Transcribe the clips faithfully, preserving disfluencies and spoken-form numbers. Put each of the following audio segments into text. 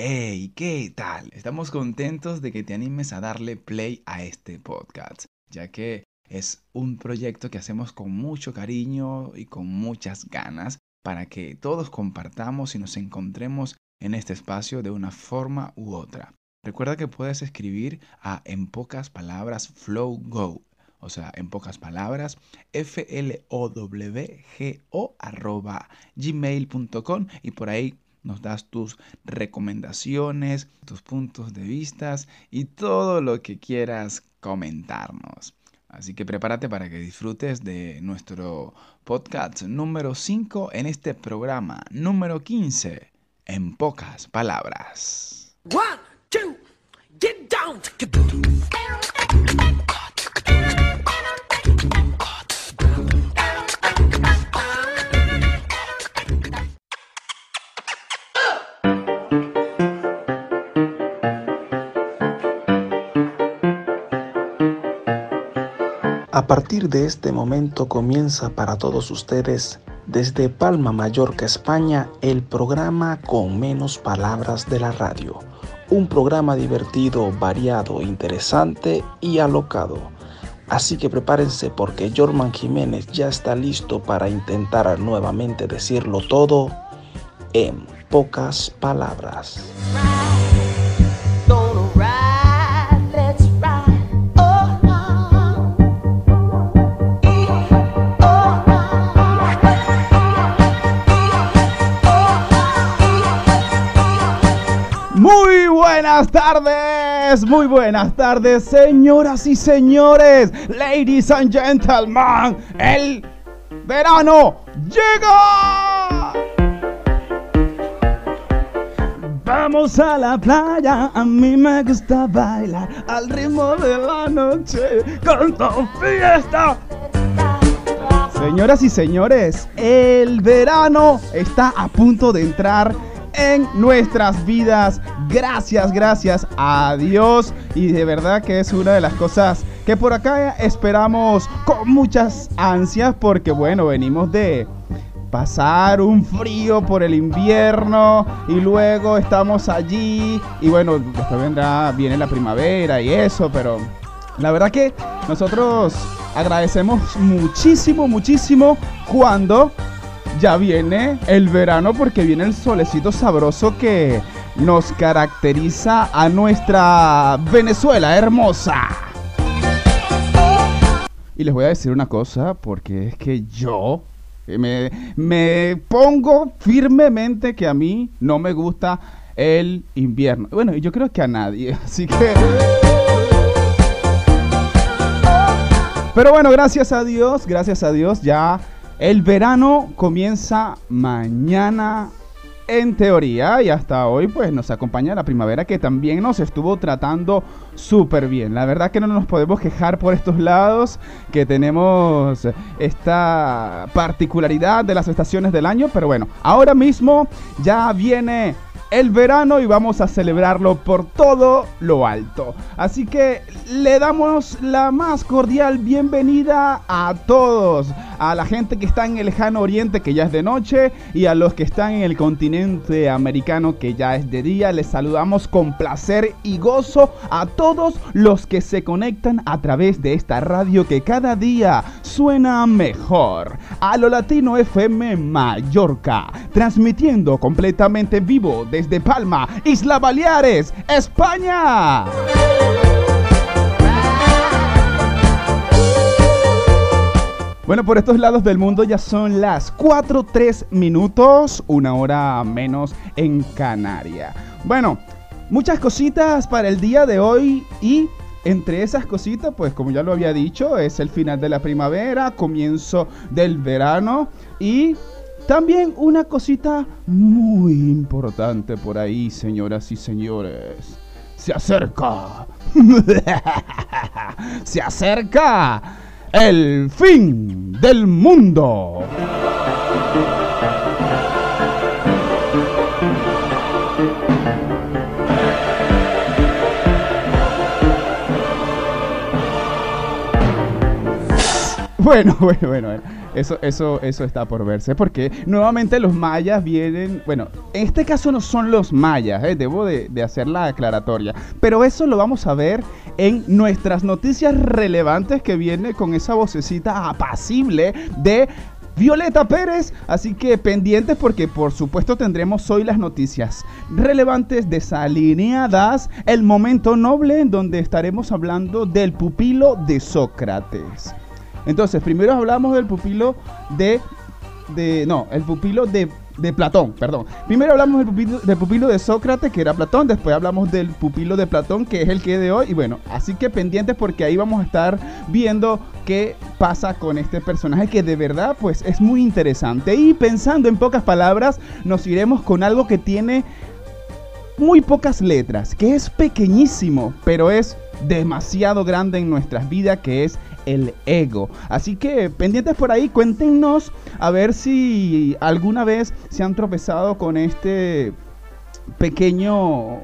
¡Hey! ¿Qué tal? Estamos contentos de que te animes a darle play a este podcast, ya que es un proyecto que hacemos con mucho cariño y con muchas ganas para que todos compartamos y nos encontremos en este espacio de una forma u otra. Recuerda que puedes escribir a en pocas palabras flowgo, o sea, en pocas palabras flowgo arroba gmail punto com y por ahí nos das tus recomendaciones, tus puntos de vista y todo lo que quieras comentarnos. Así que prepárate para que disfrutes de nuestro podcast número cinco en este programa número quince, en pocas palabras. One, two, get down. A partir de este momento comienza para todos ustedes, desde Palma Mallorca, España, el programa con menos palabras de la radio. Un programa divertido, variado, interesante y alocado. Así que prepárense porque Jorman Jiménez ya está listo para intentar nuevamente decirlo todo en pocas palabras. Buenas tardes, muy buenas tardes, señoras y señores, ladies and gentlemen, el verano llega. Vamos a la playa, a mí me gusta bailar al ritmo de la noche, con tu fiesta. Señoras y señores, el verano está a punto de entrar en nuestras vidas. Gracias, gracias a Dios. Y de verdad que es una de las cosas que por acá esperamos con muchas ansias, porque bueno, venimos de pasar un frío por el invierno y luego estamos allí y bueno, después vendrá, viene la primavera y eso, pero la verdad que nosotros agradecemos muchísimo, muchísimo cuando ya viene el verano, porque viene el solecito sabroso que nos caracteriza a nuestra Venezuela hermosa. Y les voy a decir una cosa, porque es que yo me, me pongo firmemente que a mí no me gusta el invierno. Bueno, yo creo que a nadie, así que... Pero bueno, gracias a Dios, gracias a Dios, ya... el verano comienza mañana en teoría y hasta hoy pues nos acompaña la primavera, que también nos estuvo tratando súper bien. La verdad que no nos podemos quejar por estos lados, que tenemos esta particularidad de las estaciones del año, pero bueno, ahora mismo ya viene el verano y vamos a celebrarlo por todo lo alto. Así que le damos la más cordial bienvenida a todos, a la gente que está en el lejano oriente, que ya es de noche, y a los que están en el continente americano, que ya es de día. Les saludamos con placer y gozo a todos los que se conectan a través de esta radio que cada día suena mejor. A lo Latino F M Mallorca, transmitiendo completamente en vivo de desde Palma, Islas Baleares, España. Bueno, por estos lados del mundo ya son las cuatro y tres minutos, una hora menos en Canarias. Bueno, muchas cositas para el día de hoy y... entre esas cositas, pues como ya lo había dicho, es el final de la primavera, comienzo del verano y... también una cosita muy importante por ahí, señoras y señores. Se acerca. Se acerca el fin del mundo. Bueno, bueno, bueno. Eso, eso, eso está por verse, porque nuevamente los mayas vienen, bueno, en este caso no son los mayas, eh, debo de, de hacer la aclaratoria, pero eso lo vamos a ver en nuestras noticias relevantes, que viene con esa vocecita apacible de Violeta Pérez, así que pendientes, porque por supuesto tendremos hoy las noticias relevantes, desalineadas, el momento noble, en donde estaremos hablando del pupilo de Sócrates. Entonces, primero hablamos del pupilo de... de no, el pupilo de, de Platón, perdón. Primero hablamos del pupilo, del pupilo de Sócrates, que era Platón. Después hablamos del pupilo de Platón, que es el que de hoy. Y bueno, así que pendientes, porque ahí vamos a estar viendo qué pasa con este personaje, que de verdad, pues, es muy interesante. Y pensando en pocas palabras, nos iremos con algo que tiene muy pocas letras, que es pequeñísimo, pero es demasiado grande en nuestras vidas, que es el ego. Así que pendientes por ahí, cuéntenos a ver si alguna vez se han tropezado con este pequeño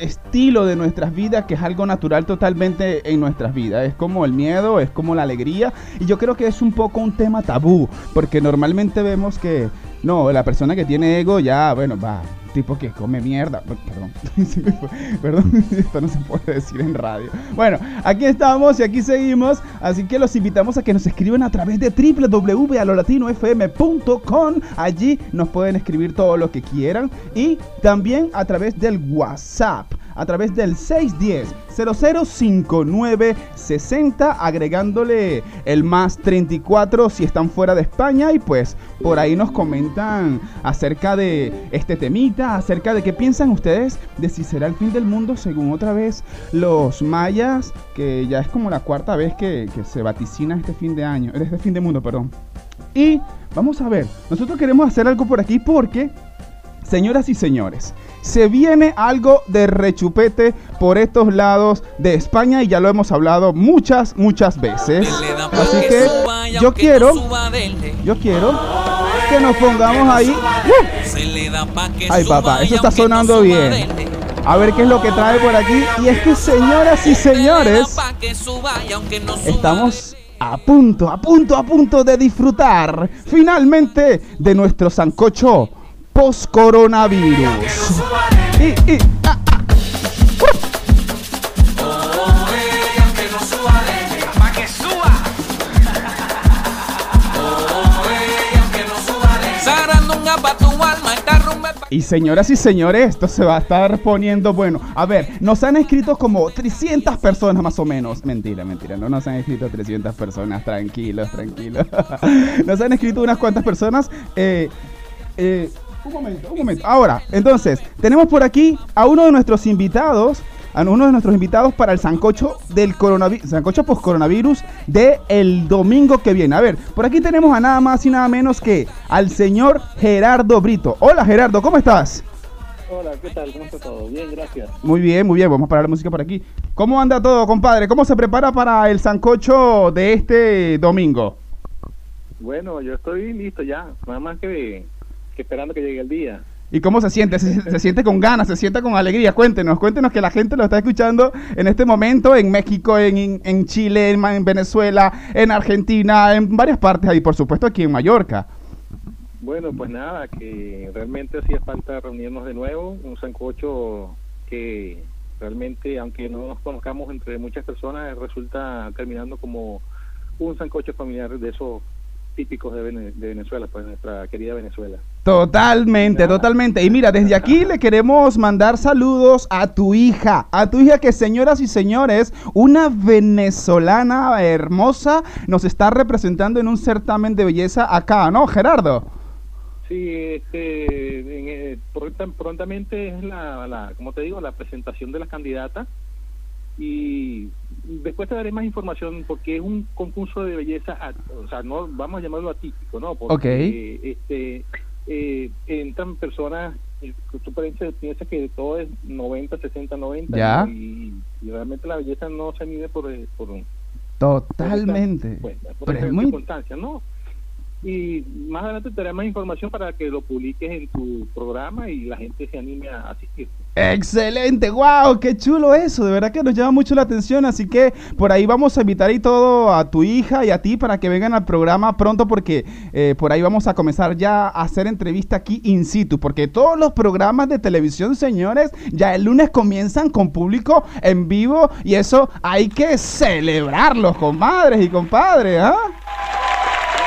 estilo de nuestras vidas, que es algo natural totalmente en nuestras vidas. Es como el miedo, es como la alegría, y yo creo que es un poco un tema tabú, porque normalmente vemos que no, la persona que tiene ego ya, bueno, va, tipo que come mierda, perdón, perdón, esto no se puede decir en radio. Bueno, aquí estamos y aquí seguimos, así que los invitamos a que nos escriban a través de doble u doble u doble u punto a lo latino f m punto com, allí nos pueden escribir todo lo que quieran, y también a través del WhatsApp, a través del seis uno cero cero cinco nueve seis cero, agregándole el más treinta y cuatro si están fuera de España, y pues por ahí nos comentan acerca de este temita, acerca de qué piensan ustedes de si será el fin del mundo según otra vez los mayas, que ya es como la cuarta vez que, que se vaticina este fin de año, este fin de mundo, perdón. Y vamos a ver, nosotros queremos hacer algo por aquí porque, señoras y señores, se viene algo de rechupete por estos lados de España, y ya lo hemos hablado muchas, muchas veces. Así que yo quiero, yo quiero que nos pongamos ahí. Uh. Ay, papá, eso está sonando bien. A ver qué es lo que trae por aquí. Y es que, señoras y señores, estamos a punto, a punto, a punto de disfrutar finalmente de nuestro sancocho post coronavirus. Y, y, ah, ah. Uh. Oh, ella que no suba de para que suba. Oh, ella que no suba de zarandunga pa tu alma, esta rumba. Y señoras y señores, esto se va a estar poniendo bueno. A ver, nos han escrito como trescientas personas más o menos. Mentira, mentira, no nos han escrito trescientas personas, tranquilos, tranquilos. Nos han escrito unas cuantas personas. Eh, eh Un momento, un momento. Ahora, entonces, tenemos por aquí a uno de nuestros invitados, a uno de nuestros invitados para el sancocho del coronavirus, sancocho post coronavirus de el domingo que viene. A ver, por aquí tenemos a nada más y nada menos que al señor Gerardo Brito. Hola, Gerardo, ¿cómo estás? Hola, ¿qué tal? ¿Cómo está todo? Bien, gracias. Muy bien, muy bien. Vamos a parar la música por aquí. ¿Cómo anda todo, compadre? ¿Cómo se prepara para el sancocho de este domingo? Bueno, yo estoy listo ya, nada más que... que esperando que llegue el día. ¿Y cómo se siente? ¿Se, se siente con ganas? ¿Se siente con alegría? Cuéntenos, cuéntenos, que la gente lo está escuchando en este momento en México, en, en Chile, en, en Venezuela, en Argentina, en varias partes ahí, por supuesto aquí en Mallorca. Bueno, pues nada, que realmente hacía falta reunirnos de nuevo, un sancocho que realmente, aunque no nos conozcamos entre muchas personas, resulta terminando como un sancocho familiar de esos típicos de, Vene- de Venezuela, pues nuestra querida Venezuela. Totalmente, nada. Totalmente. Y mira, desde aquí le queremos mandar saludos a tu hija, a tu hija que, señoras y señores, una venezolana hermosa nos está representando en un certamen de belleza acá, ¿no, Gerardo? Sí, este, en, en, prontamente es la, la, como te digo, la presentación de las candidatas, y después te daré más información, porque es un concurso de belleza, o sea, no vamos a llamarlo atípico, ¿no? Porque okay. este, eh, entran personas, tú piensas, piensas que todo es noventa, sesenta, noventa, ¿ya? Y, y realmente la belleza no se mide por... por Totalmente. Por, por, por, por pero es muy... circunstancias, ¿no? y más adelante te daré más información para que lo publiques en tu programa y la gente se anime a asistir. Excelente, wow, qué chulo eso, de verdad que nos llama mucho la atención, así que por ahí vamos a invitar y todo a tu hija y a ti para que vengan al programa pronto, porque eh, por ahí vamos a comenzar ya a hacer entrevista aquí in situ, porque todos los programas de televisión, señores, ya el lunes comienzan con público en vivo y eso hay que celebrarlos, comadres y compadres, ¿ah?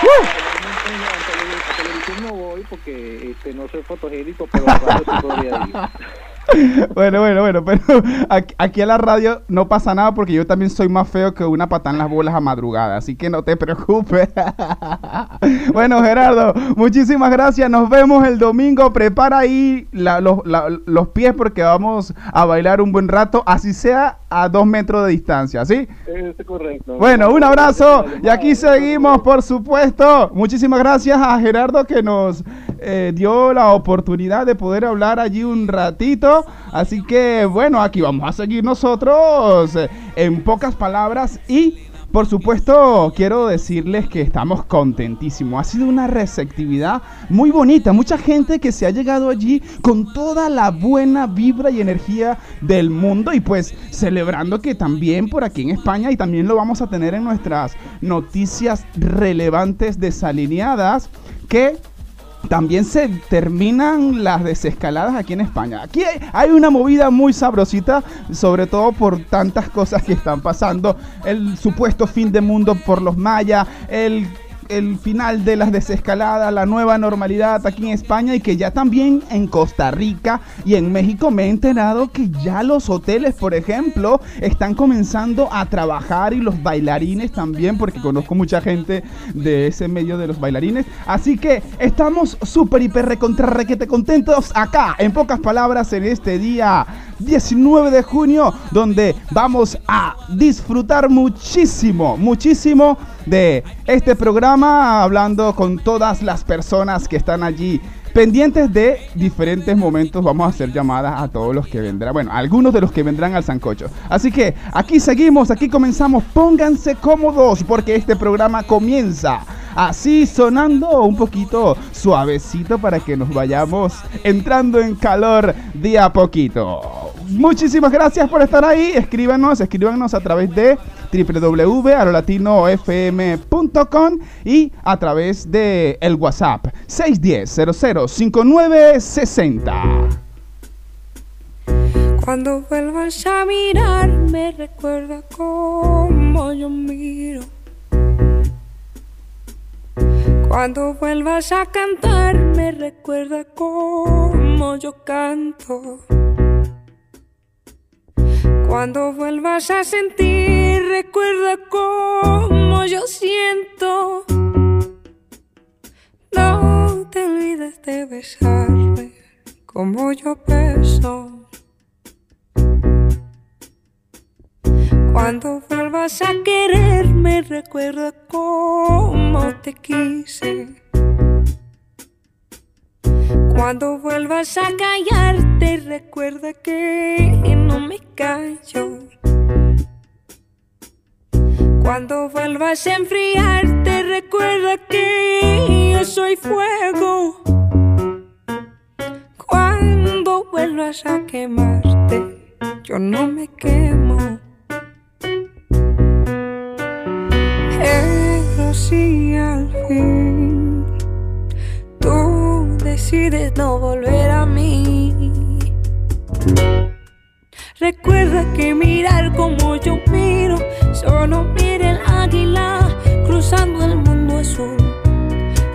¿eh? ¡Uh! No voy porque este, no soy fotogénico, pero ir. Bueno, bueno, bueno, pero aquí, aquí a la radio no pasa nada porque yo también soy más feo que una patada en las bolas a madrugada, así que no te preocupes. Bueno, Gerardo, muchísimas gracias, nos vemos el domingo, prepara ahí la, los, la, los pies porque vamos a bailar un buen rato, así sea a dos metros de distancia, ¿sí? Es correcto. Bueno, un abrazo y aquí seguimos, por supuesto. Muchísimas gracias a Gerardo que nos eh, dio la oportunidad de poder hablar allí un ratito. Así que, bueno, aquí vamos a seguir nosotros eh, en pocas palabras y... por supuesto, quiero decirles que estamos contentísimos. Ha sido una receptividad muy bonita. Mucha gente que se ha llegado allí con toda la buena vibra y energía del mundo. Y pues celebrando que también por aquí en España, y también lo vamos a tener en nuestras noticias relevantes desalineadas, que... también se terminan las desescaladas aquí en España. Aquí hay una movida muy sabrosita, sobre todo por tantas cosas que están pasando. El supuesto fin de mundo por los mayas, el, el final de las desescaladas, la nueva normalidad aquí en España y que ya también en Costa Rica y en México me he enterado que ya los hoteles, por ejemplo, están comenzando a trabajar y los bailarines también, porque conozco mucha gente de ese medio de los bailarines. Así que estamos súper, hiper, recontra, requete contentos acá, en pocas palabras, en este día diecinueve de junio, donde vamos a disfrutar muchísimo, muchísimo de este programa, hablando con todas las personas que están allí pendientes de diferentes momentos. Vamos a hacer llamadas a todos los que vendrán, bueno, a algunos de los que vendrán al sancocho. Así que aquí seguimos, aquí comenzamos, pónganse cómodos porque este programa comienza así, sonando un poquito suavecito para que nos vayamos entrando en calor de a poquito. Muchísimas gracias por estar ahí, escríbanos, escríbanos a través de doble u doble u doble u punto a lo latino f m punto com y a través de el WhatsApp seis uno cero cero cero cinco nueve seis cero. Cuando vuelvas a mirar me recuerda cómo yo miro. Cuando vuelvas a cantar me recuerda cómo yo canto. Cuando vuelvas a sentir, recuerda cómo yo siento. No te olvides de besarme como yo beso. Cuando vuelvas a quererme, recuerda cómo te quise. Cuando vuelvas a callarte, recuerda que no me callo. Cuando vuelvas a enfriarte, recuerda que yo soy fuego. Cuando vuelvas a quemarte, yo no me quemo. Pero si al fin tú decides no volver a mí, recuerda que mirar como yo miro, solo mira el águila cruzando el mundo azul.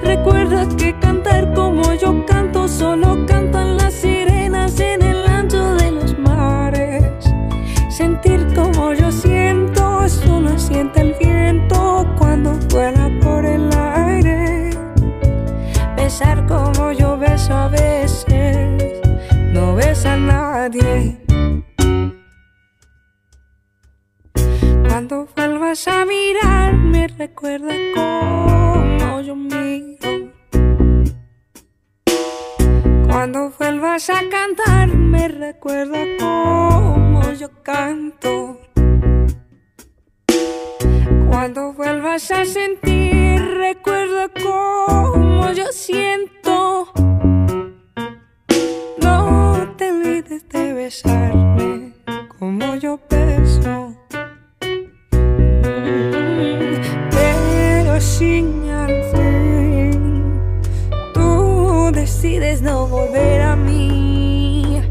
Recuerda que cantar como yo canto, solo cantan las sirenas en el ancho de los mares. Sentir como yo siento, solo siente el viento cuando vuela por el aire. Besar como yo beso a veces, no besa a nadie. Cuando vuelvas a mirarme, recuerda cómo yo miro. Cuando vuelvas a cantarme, recuerda cómo yo canto. Cuando vuelvas a sentir, recuerda cómo yo siento. No te olvides de besarme como yo beso, pero sin al fin tú decides no volver a mí.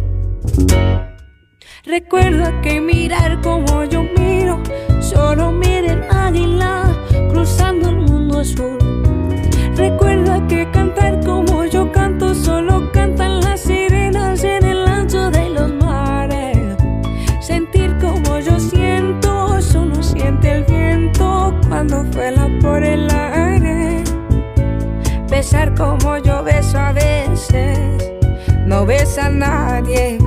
Recuerda que mirar como yo miro, solo mira el águila cruzando el mundo azul. Recuerda que cantar como yo canto, solo cantan las sirenas en el ancho de los mares. Sentir como yo siento, solo siente el viento cuando vuela por el aire. Besar como yo beso a veces, no besa a nadie.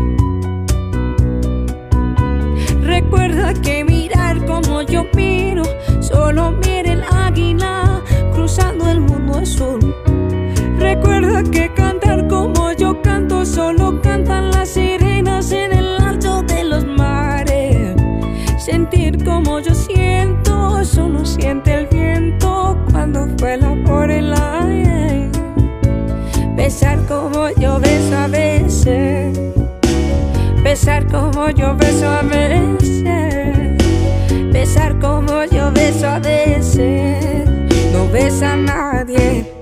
Recuerda que mirar como yo miro, solo mira el águila cruzando el mundo azul. Recuerda que cantar como yo canto, solo cantan las sirenas en el ancho de los mares. Sentir como yo siento, solo siente el viento cuando vuela por el aire. Besar como yo beso a veces, besar como yo beso a veces, besar como yo beso a veces, no besa a nadie.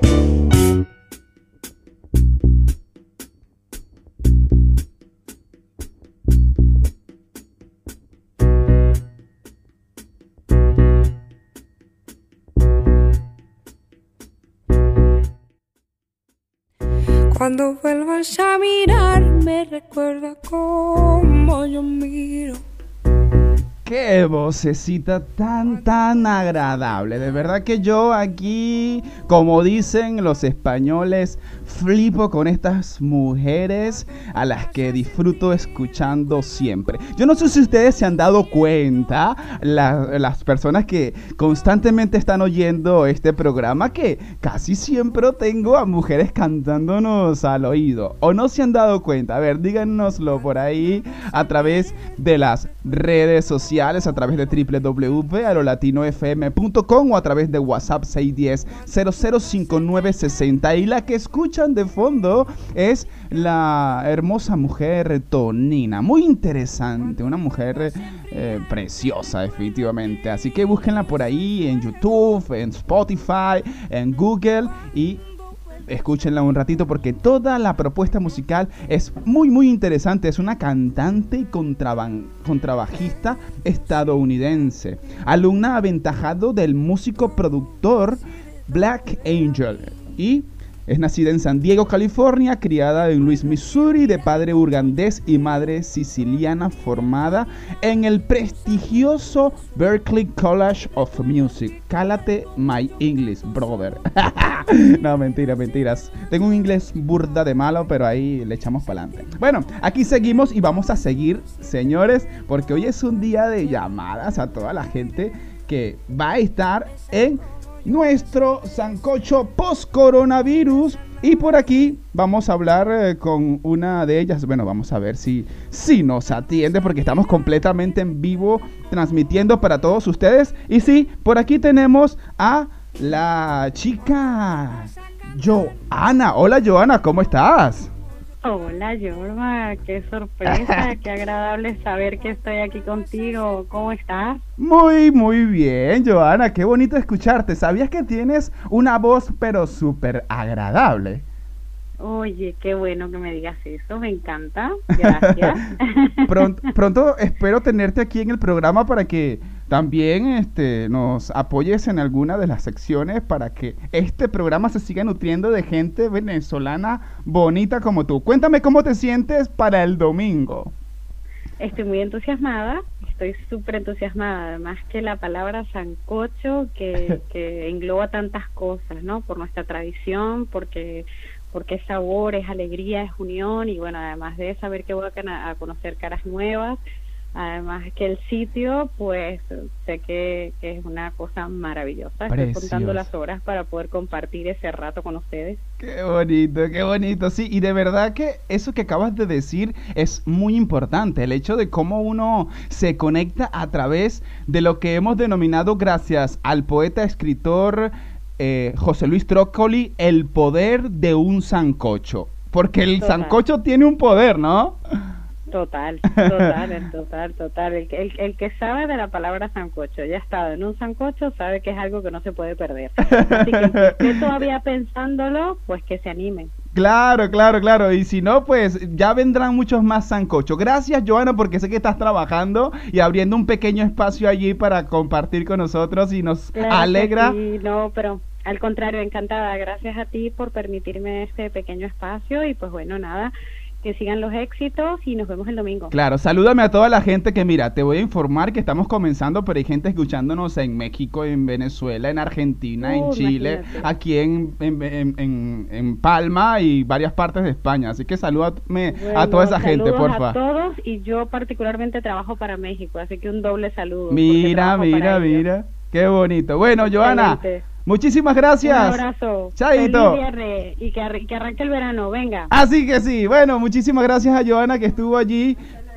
Cuando vuelvas a mirarme, recuerda cómo yo miro. Qué vocecita tan, tan agradable. De verdad que yo aquí, como dicen los españoles, flipo con estas mujeres a las que disfruto escuchando siempre. Yo no sé si ustedes se han dado cuenta, la, las personas que constantemente están oyendo este programa, que casi siempre tengo a mujeres cantándonos al oído. ¿O no se han dado cuenta? A ver, díganoslo por ahí a través de las redes sociales, a través de doble u doble u doble u punto a lo latino f m punto com o a través de WhatsApp seis uno cero cero cero cinco nueve seis cero. Y la que escucha de fondo es la hermosa mujer Tonina, muy interesante, una mujer eh, preciosa definitivamente, así que búsquenla por ahí en YouTube, en Spotify, en Google y escúchenla un ratito porque toda la propuesta musical es muy muy interesante. Es una cantante y contrabajista estadounidense, alumna aventajado del músico productor Black Angel y es nacida en San Diego, California, criada en Luis Missouri, de padre ugandés y madre siciliana, formada en el prestigioso Berklee College of Music. Cálate my English, brother. No, mentira, mentiras. Tengo un inglés burda de malo, pero ahí le echamos para adelante. Bueno, aquí seguimos y vamos a seguir, señores, porque hoy es un día de llamadas a toda la gente que va a estar en nuestro sancocho post-coronavirus. Y por aquí vamos a hablar eh, con una de ellas. Bueno, vamos a ver si, si nos atiende, porque estamos completamente en vivo transmitiendo para todos ustedes. Y sí, por aquí tenemos a la chica Joana. Hola Joana, ¿cómo estás? Hola Jorma, qué sorpresa, qué agradable saber que estoy aquí contigo. ¿Cómo estás? Muy, muy bien, Joana, qué bonito escucharte. ¿Sabías que tienes una voz pero súper agradable? Oye, qué bueno que me digas eso, me encanta, gracias. Pronto, pronto espero tenerte aquí en el programa para que también este, nos apoyes en alguna de las secciones para que este programa se siga nutriendo de gente venezolana bonita como tú. Cuéntame cómo te sientes para el domingo. Estoy muy entusiasmada, estoy súper entusiasmada, además que la palabra sancocho que, que engloba tantas cosas, ¿no? Por nuestra tradición, porque... porque es sabor, es alegría, es unión y bueno, además de saber que voy a, a conocer caras nuevas, Además que el sitio, pues sé que, que es una cosa maravillosa. Precioso. Estoy contando las horas para poder compartir ese rato con ustedes. Qué bonito, qué bonito. Sí, y de verdad que eso que acabas de decir es muy importante. El hecho de cómo uno se conecta a través de lo que hemos denominado, gracias al poeta, escritor eh, José Luis Trócoli, el poder de un sancocho. Porque el Total. sancocho tiene un poder, ¿no? Total, total, total, total. El, el, el que sabe de la palabra sancocho, ya ha estado en un sancocho, sabe que es algo que no se puede perder. Así que si estoy todavía pensándolo, pues que se animen. Claro, claro, claro. Y si no, pues ya vendrán muchos más sancochos. Gracias, Joana, porque sé que estás trabajando y abriendo un pequeño espacio allí para compartir con nosotros y nos claro alegra. Sí, no, pero... al contrario, encantada. Gracias a ti por permitirme este pequeño espacio y pues bueno, nada, que sigan los éxitos y nos vemos el domingo. Claro, salúdame a toda la gente que, mira, te voy a informar que estamos comenzando, pero hay gente escuchándonos en México, en Venezuela, en Argentina, uh, en Chile, imagínate. aquí en en, en, en en Palma y varias partes de España. Así que salúdame bueno, a toda esa gente, porfa. Saludos a todos, y yo particularmente trabajo para México, así que un doble saludo. Mira, mira, mira, qué bonito. Bueno, Joana, excelente. Muchísimas gracias. Un abrazo. Chaito. Feliz y que, ar que arranque el verano, venga. Así que sí, bueno, muchísimas gracias a Joana que estuvo allí. Gracias.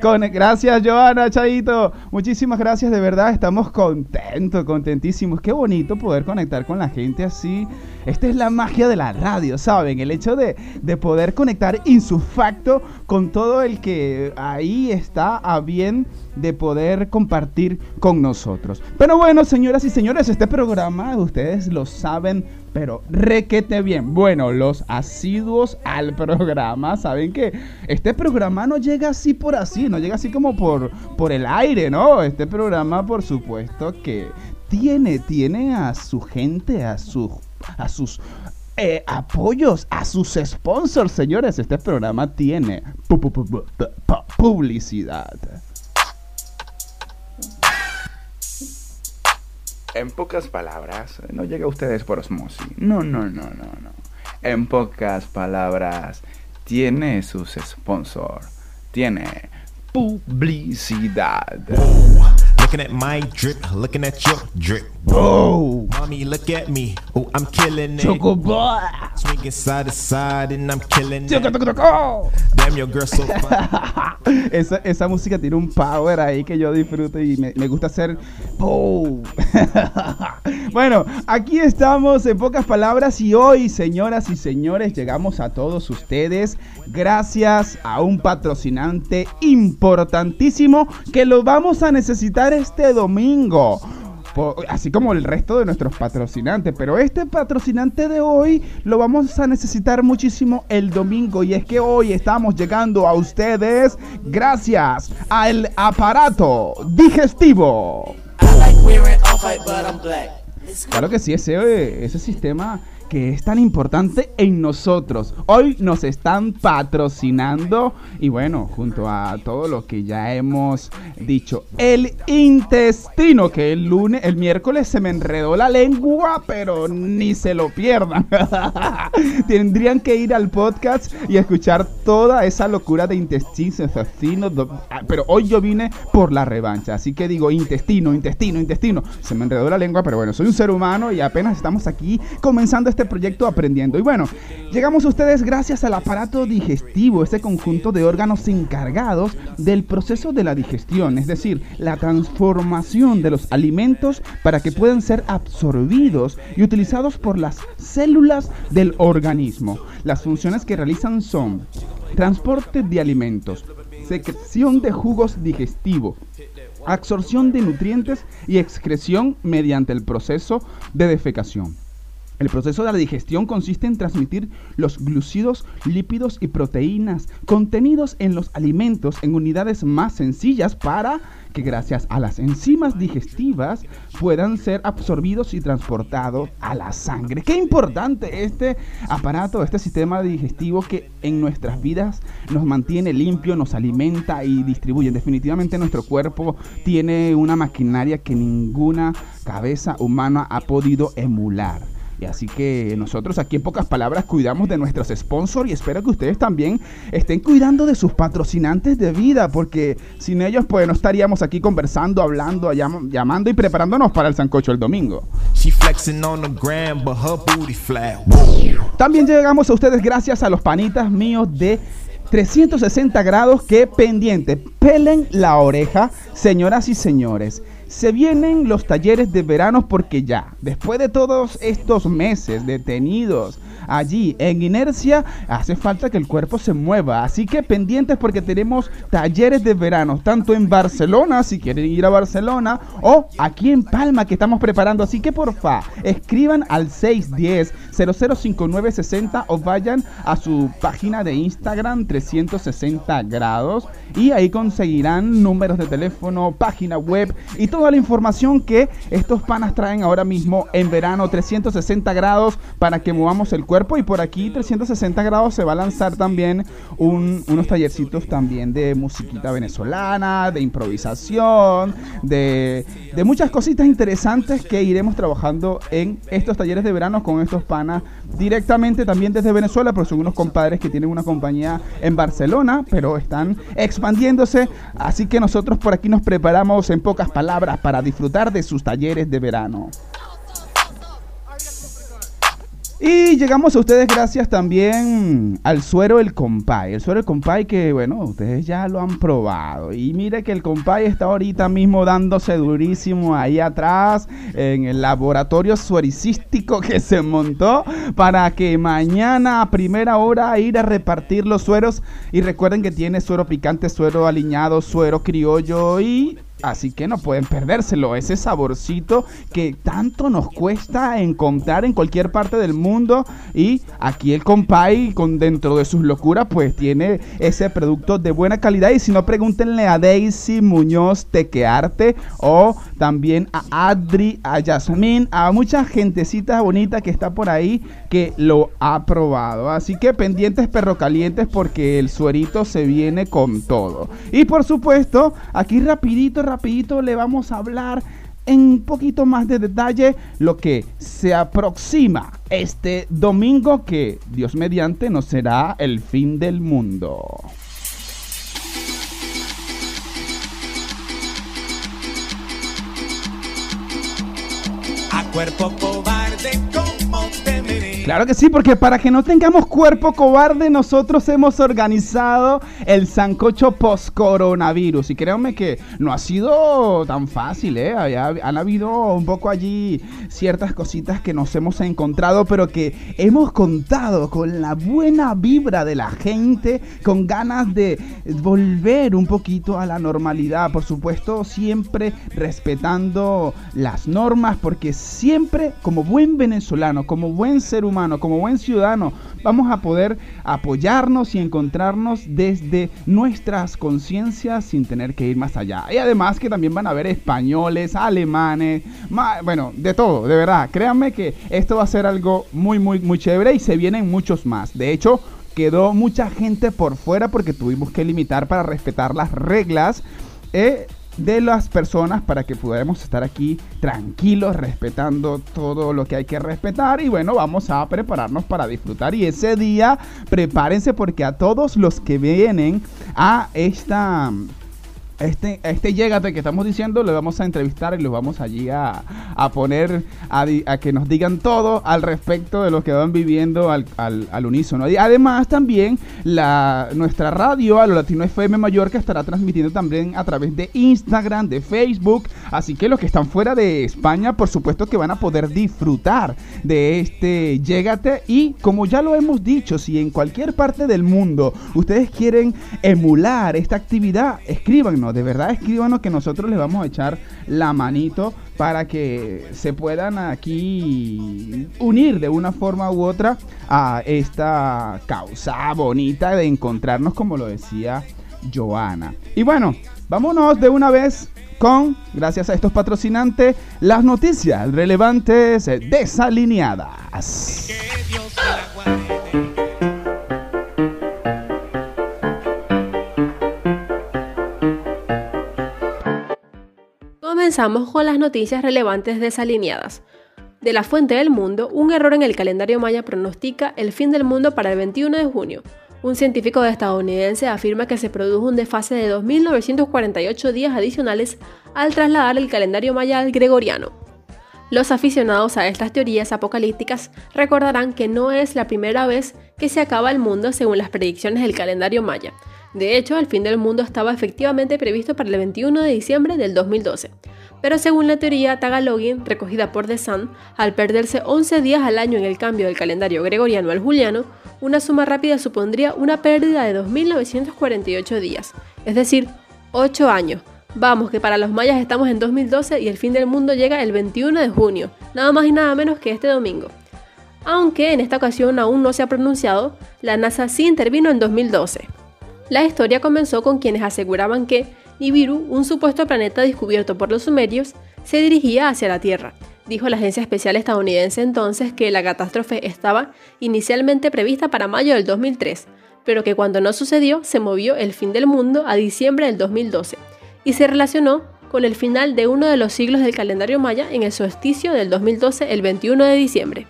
Con, gracias, Joana, chaito. Muchísimas gracias, de verdad, estamos contentos, contentísimos. Qué bonito poder conectar con la gente así. Esta es la magia de la radio, ¿saben? El hecho de, de poder conectar insufacto con todo el que ahí está a bien de poder compartir con nosotros. Pero bueno, señoras y señores, este programa ustedes lo saben, pero requete bien. Bueno, los asiduos al programa saben que este programa no llega así por así, no llega así como por, por el aire, ¿no? Este programa, por supuesto, que tiene, tiene a su gente, a sus, a sus eh, apoyos, a sus sponsors, señores. Este programa tiene pu- pu- pu- pu- pu- publicidad. En pocas palabras, no llega a ustedes por osmosis. No, no, no, no, no. En pocas palabras, tiene sus sponsor. Tiene publicidad. Whoa, looking at my drip, looking at your drip. Whoa, mommy, look at me. Oh, I'm killing it. Choco boy. Swinging side to side and I'm killing it. Damn, your girl so fine. esa, esa música tiene un power ahí que yo disfruto y me, me gusta hacer. Oh. Bueno, aquí estamos en pocas palabras y hoy, señoras y señores, llegamos a todos ustedes gracias a un patrocinante importantísimo que lo vamos a necesitar este domingo, así como el resto de nuestros patrocinantes, pero este patrocinante de hoy lo vamos a necesitar muchísimo el domingo, y es que hoy estamos llegando a ustedes gracias al aparato digestivo. Claro que sí, ese, ese sistema que es tan importante en nosotros. Hoy nos están patrocinando y bueno, junto a todo lo que ya hemos dicho, el intestino, que el lunes, el miércoles se me enredó la lengua, pero ni se lo pierdan. Tendrían que ir al podcast y escuchar toda esa locura de intestino, pero hoy yo vine por la revancha, así que digo intestino, intestino, intestino. Se me enredó la lengua, pero bueno, soy un ser humano y apenas estamos aquí comenzando este proyecto aprendiendo. Y bueno, llegamos a ustedes gracias al aparato digestivo, ese conjunto de órganos encargados del proceso de la digestión, es decir, la transformación de los alimentos para que puedan ser absorbidos y utilizados por las células del organismo. Las funciones que realizan son transporte de alimentos, secreción de jugos digestivos, absorción de nutrientes y excreción mediante el proceso de defecación. El proceso de la digestión consiste en transmitir los glucósidos, lípidos y proteínas contenidos en los alimentos en unidades más sencillas para que, gracias a las enzimas digestivas, puedan ser absorbidos y transportados a la sangre. Qué importante este aparato, este sistema digestivo que en nuestras vidas nos mantiene limpio, nos alimenta y distribuye. Definitivamente nuestro cuerpo tiene una maquinaria que ninguna cabeza humana ha podido emular. Y así que nosotros aquí en Pocas Palabras cuidamos de nuestros sponsors y espero que ustedes también estén cuidando de sus patrocinantes de vida, porque sin ellos pues no estaríamos aquí conversando, hablando, llam- llamando y preparándonos para el sancocho el domingo. También llegamos a ustedes gracias a los panitas míos de trescientos sesenta grados, que pendiente, pelen la oreja, señoras y señores. Se vienen los talleres de verano porque ya, después de todos estos meses detenidos allí en inercia, hace falta que el cuerpo se mueva. Así que pendientes porque tenemos talleres de verano, tanto en Barcelona, si quieren ir a Barcelona, o aquí en Palma que estamos preparando. Así que porfa, escriban al seis uno cero, cero cero cinco nueve seis cero o vayan a su página de Instagram trescientos sesenta grados y ahí conseguirán números de teléfono, página web y todo. Toda la información que estos panas traen ahora mismo en verano, trescientos sesenta grados, para que movamos el cuerpo. Y por aquí trescientos sesenta grados se va a lanzar también un, unos tallercitos también de musiquita venezolana, de improvisación, de, de muchas cositas interesantes que iremos trabajando en estos talleres de verano con estos panas directamente también desde Venezuela, porque son unos compadres que tienen una compañía en Barcelona, pero están expandiéndose. Así que nosotros por aquí nos preparamos en Pocas Palabras para disfrutar de sus talleres de verano. Y llegamos a ustedes gracias también al suero el compay. El suero el compay que, bueno, ustedes ya lo han probado. Y mire que el compay está ahorita mismo dándose durísimo ahí atrás en el laboratorio suericístico que se montó para que mañana a primera hora ir a repartir los sueros. Y recuerden que tiene suero picante, suero aliñado, suero criollo y... así que no pueden perdérselo, ese saborcito que tanto nos cuesta encontrar en cualquier parte del mundo. Y aquí el compay, con dentro de sus locuras, pues tiene ese producto de buena calidad. Y si no, pregúntenle a Daisy Muñoz Tequearte, o también a Adri, a Yasmín, a mucha gentecita bonita que está por ahí que lo ha probado. Así que pendientes perro calientes porque el suerito se viene con todo. Y por supuesto, aquí rapidito, rapidito rapidito le vamos a hablar en un poquito más de detalle lo que se aproxima este domingo, que Dios mediante no será el fin del mundo. A cuerpo cobarde, ¿cómo te veré? Claro que sí, porque para que no tengamos cuerpo cobarde, nosotros hemos organizado el sancocho post-coronavirus. Y créanme que no ha sido tan fácil, ¿eh? Han habido un poco allí ciertas cositas que nos hemos encontrado, pero que hemos contado con la buena vibra de la gente, con ganas de volver un poquito a la normalidad. Por supuesto, siempre respetando las normas, porque siempre, como buen venezolano, como buen ser humano, Humano, como buen ciudadano, vamos a poder apoyarnos y encontrarnos desde nuestras conciencias sin tener que ir más allá. Y además que también van a haber españoles, alemanes, ma- bueno, de todo, de verdad. Créanme que esto va a ser algo muy, muy, muy chévere y se vienen muchos más. De hecho, quedó mucha gente por fuera porque tuvimos que limitar para respetar las reglas eh, de las personas para que podamos estar aquí tranquilos, respetando todo lo que hay que respetar. Y bueno, vamos a prepararnos para disfrutar. Y ese día, prepárense porque a todos los que vienen a esta... Este, este llégate que estamos diciendo, lo vamos a entrevistar y los vamos allí a, a poner a, a que nos digan todo al respecto de lo que van viviendo al, al, al unísono. Y además también la, nuestra radio A lo Latino F M Mallorca estará transmitiendo también a través de Instagram, de Facebook. Así que los que están fuera de España, por supuesto que van a poder disfrutar de este llégate. Y como ya lo hemos dicho, si en cualquier parte del mundo ustedes quieren emular esta actividad, escríbanos. De verdad, escríbanos que nosotros les vamos a echar la manito para que se puedan aquí unir de una forma u otra a esta causa bonita de encontrarnos, como lo decía Joana. Y bueno, vámonos de una vez con, gracias a estos patrocinantes, las noticias relevantes desalineadas. Que Dios te la guarde. Comenzamos con las noticias relevantes desalineadas. de la fuente del mundo, un error en el calendario maya pronostica el fin del mundo para el veintiuno de junio. Un científico estadounidense afirma que se produjo un desfase de dos mil novecientos cuarenta y ocho días adicionales al trasladar el calendario maya al gregoriano. Los aficionados a estas teorías apocalípticas recordarán que no es la primera vez que se acaba el mundo según las predicciones del calendario maya. De hecho, el fin del mundo estaba efectivamente previsto para el veintiuno de diciembre del dos mil doce. Pero según la teoría Tagalogin, recogida por The Sun, al perderse once días al año en el cambio del calendario gregoriano al juliano, una suma rápida supondría una pérdida de dos mil novecientos cuarenta y ocho días, es decir, ocho años. Vamos, que para los mayas estamos en dos mil doce y el fin del mundo llega el veintiuno de junio, nada más y nada menos que este domingo. Aunque en esta ocasión aún no se ha pronunciado, la NASA sí intervino en dos mil doce. La historia comenzó con quienes aseguraban que Nibiru, un supuesto planeta descubierto por los sumerios, se dirigía hacia la Tierra. Dijo la agencia especial estadounidense entonces que la catástrofe estaba inicialmente prevista para mayo del dos mil tres, pero que cuando no sucedió se movió el fin del mundo a diciembre del dos mil doce y se relacionó con el final de uno de los siglos del calendario maya en el solsticio del dos mil doce, el veintiuno de diciembre.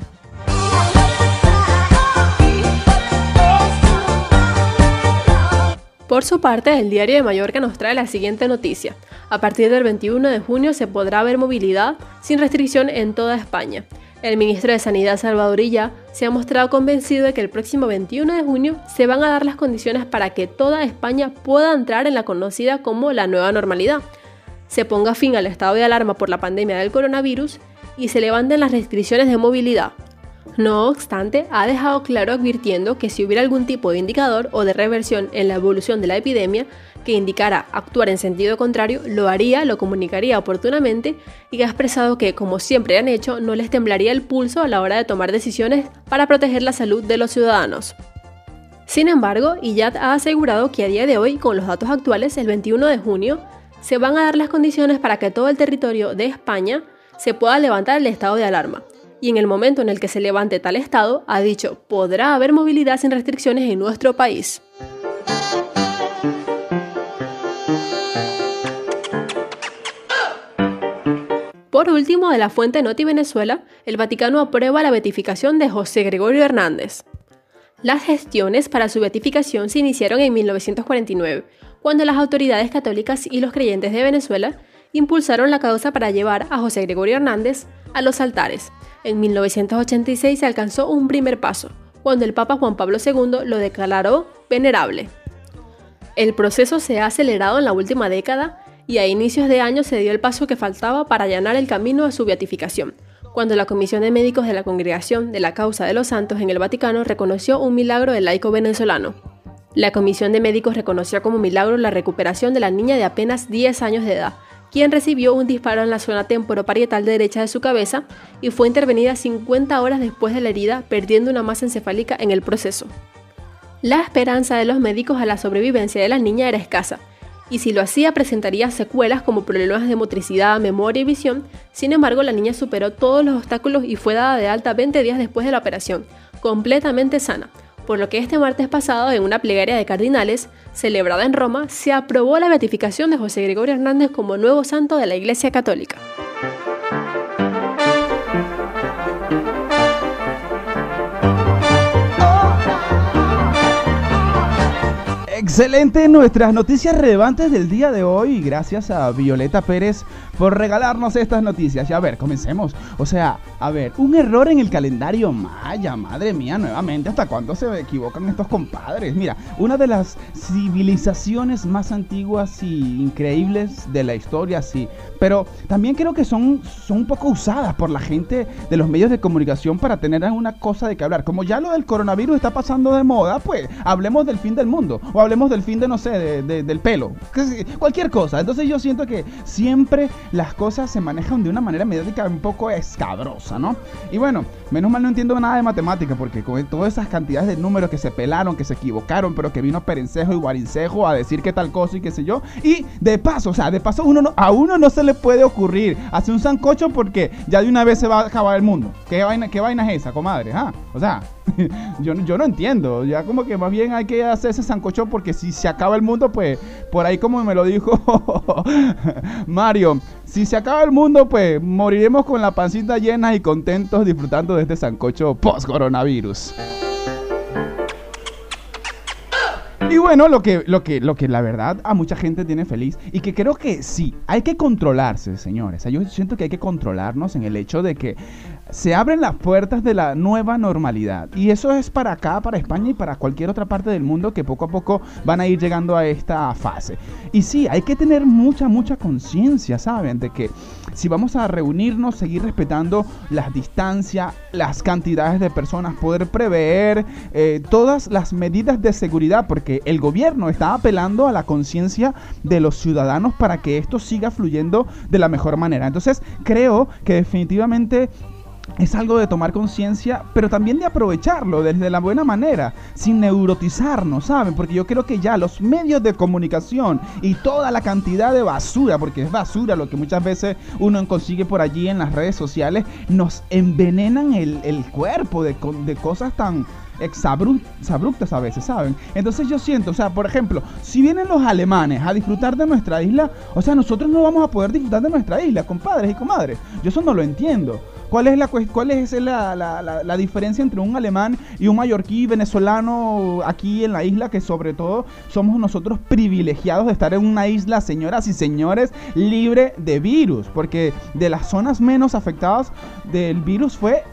Por su parte, el Diario de Mallorca nos trae la siguiente noticia. A partir del veintiuno de junio se podrá ver movilidad sin restricción en toda España. El ministro de Sanidad Salvador Illa se ha mostrado convencido de que el próximo veintiuno de junio se van a dar las condiciones para que toda España pueda entrar en la conocida como la nueva normalidad. Se ponga fin al estado de alarma por la pandemia del coronavirus y se levanten las restricciones de movilidad. No obstante, ha dejado claro advirtiendo que si hubiera algún tipo de indicador o de reversión en la evolución de la epidemia que indicara actuar en sentido contrario, lo haría, lo comunicaría oportunamente y ha expresado que, como siempre han hecho, no les temblaría el pulso a la hora de tomar decisiones para proteger la salud de los ciudadanos. Sin embargo, Iyad ha asegurado que a día de hoy, con los datos actuales, el veintiuno de junio, se van a dar las condiciones para que todo el territorio de España se pueda levantar el estado de alarma. Y en el momento en el que se levante tal estado, ha dicho, podrá haber movilidad sin restricciones en nuestro país. Por último, de la fuente Noti Venezuela, el Vaticano aprueba la beatificación de José Gregorio Hernández. Las gestiones para su beatificación se iniciaron en mil novecientos cuarenta y nueve, cuando las autoridades católicas y los creyentes de Venezuela impulsaron la causa para llevar a José Gregorio Hernández a los altares. En mil novecientos ochenta y seis se alcanzó un primer paso, cuando el Papa Juan Pablo segundo lo declaró venerable. El proceso se ha acelerado en la última década y a inicios de año se dio el paso que faltaba para allanar el camino a su beatificación, cuando la Comisión de Médicos de la Congregación de la Causa de los Santos en el Vaticano reconoció un milagro del laico venezolano. La Comisión de Médicos reconoció como milagro la recuperación de la niña de apenas diez años de edad, quien recibió un disparo en la zona temporoparietal derecha de su cabeza y fue intervenida cincuenta horas después de la herida, perdiendo una masa encefálica en el proceso. La esperanza de los médicos a la sobrevivencia de la niña era escasa, y si lo hacía presentaría secuelas como problemas de motricidad, memoria y visión. Sin embargo, la niña superó todos los obstáculos y fue dada de alta veinte días después de la operación, completamente sana, por lo que este martes pasado, en una plegaria de cardinales celebrada en Roma, se aprobó la beatificación de José Gregorio Hernández como nuevo santo de la Iglesia Católica. Excelente nuestras noticias relevantes del día de hoy. Gracias a Violeta Pérez por regalarnos estas noticias. Y a ver, comencemos. O sea, a ver, un error en el calendario maya. Madre mía, nuevamente, ¿hasta cuándo se equivocan estos compadres? Mira, una de las civilizaciones más antiguas y increíbles de la historia, sí. Pero también creo que son, son un poco usadas por la gente de los medios de comunicación para tener alguna cosa de qué hablar. Como ya lo del coronavirus está pasando de moda, pues hablemos del fin del mundo. O hablemos del fin de, no sé, de, de, del pelo. Cualquier cosa. Entonces yo siento que siempre las cosas se manejan de una manera mediática un poco escabrosa, ¿no? Y bueno, menos mal no entiendo nada de matemática, porque con todas esas cantidades de números que se pelaron, que se equivocaron, pero que vino Perencejo y Guarincejo a decir que tal cosa y qué sé yo. Y de paso, o sea, de paso uno no, a uno no se le puede ocurrir hacer un sancocho porque ya de una vez se va a acabar el mundo. ¿Qué vaina, qué vaina es esa, comadre? ¿Ah? O sea, yo, yo no entiendo. Ya como que más bien hay que hacer ese sancocho, porque si se acaba el mundo, pues por ahí como me lo dijo Mario, si se acaba el mundo, pues moriremos con la pancita llena y contentos disfrutando de este sancocho post-coronavirus. Y bueno, lo que, lo que, lo que la verdad a mucha gente tiene feliz, y que creo que sí, hay que controlarse, señores. Yo siento que hay que controlarnos en el hecho de que se abren las puertas de la nueva normalidad. Y eso es para acá, para España y para cualquier otra parte del mundo que poco a poco van a ir llegando a esta fase. Y sí, hay que tener mucha, mucha conciencia, ¿saben? De que si vamos a reunirnos, seguir respetando las distancias, las cantidades de personas, poder prever eh, todas las medidas de seguridad, porque el gobierno está apelando a la conciencia de los ciudadanos para que esto siga fluyendo de la mejor manera. Entonces, creo que definitivamente es algo de tomar conciencia, pero también de aprovecharlo desde la buena manera, sin neurotizarnos, ¿saben? Porque yo creo que ya los medios de comunicación y toda la cantidad de basura, porque es basura lo que muchas veces uno consigue por allí en las redes sociales, nos envenenan el, el cuerpo de, de cosas tan exabruptas a veces, ¿saben? Entonces yo siento, o sea, por ejemplo, si vienen los alemanes a disfrutar de nuestra isla, o sea, nosotros no vamos a poder disfrutar de nuestra isla, compadres y comadres. Yo eso no lo entiendo. ¿Cuál es la, cuál es la, la, la, la diferencia entre un alemán y un mallorquí venezolano aquí en la isla? Que sobre todo somos nosotros privilegiados de estar en una isla, señoras y señores, libre de virus, porque de las zonas menos afectadas del virus fue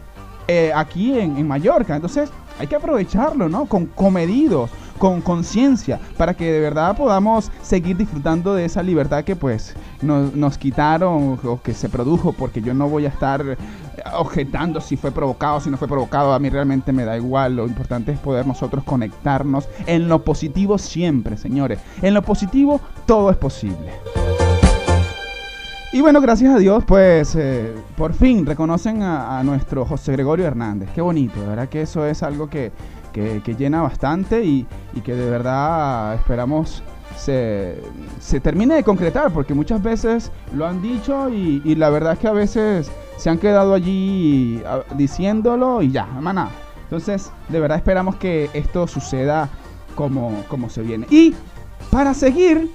eh, aquí en, en Mallorca. Entonces hay que aprovecharlo, ¿no? Con comedidos, con conciencia, para que de verdad podamos seguir disfrutando de esa libertad que pues nos, nos quitaron o que se produjo, porque yo no voy a estar objetando si fue provocado, si no fue provocado. A mí realmente me da igual. Lo importante es poder nosotros conectarnos en lo positivo siempre, señores. En lo positivo todo es posible. Y bueno, gracias a Dios, pues eh, por fin reconocen a, a nuestro José Gregorio Hernández. Qué bonito, de verdad que eso es algo que, que, que llena bastante y, y que de verdad esperamos se, se termine de concretar, porque muchas veces lo han dicho y, y la verdad es que a veces se han quedado allí diciéndolo y ya, maná. Entonces, de verdad esperamos que esto suceda como, como se viene. Y para seguir,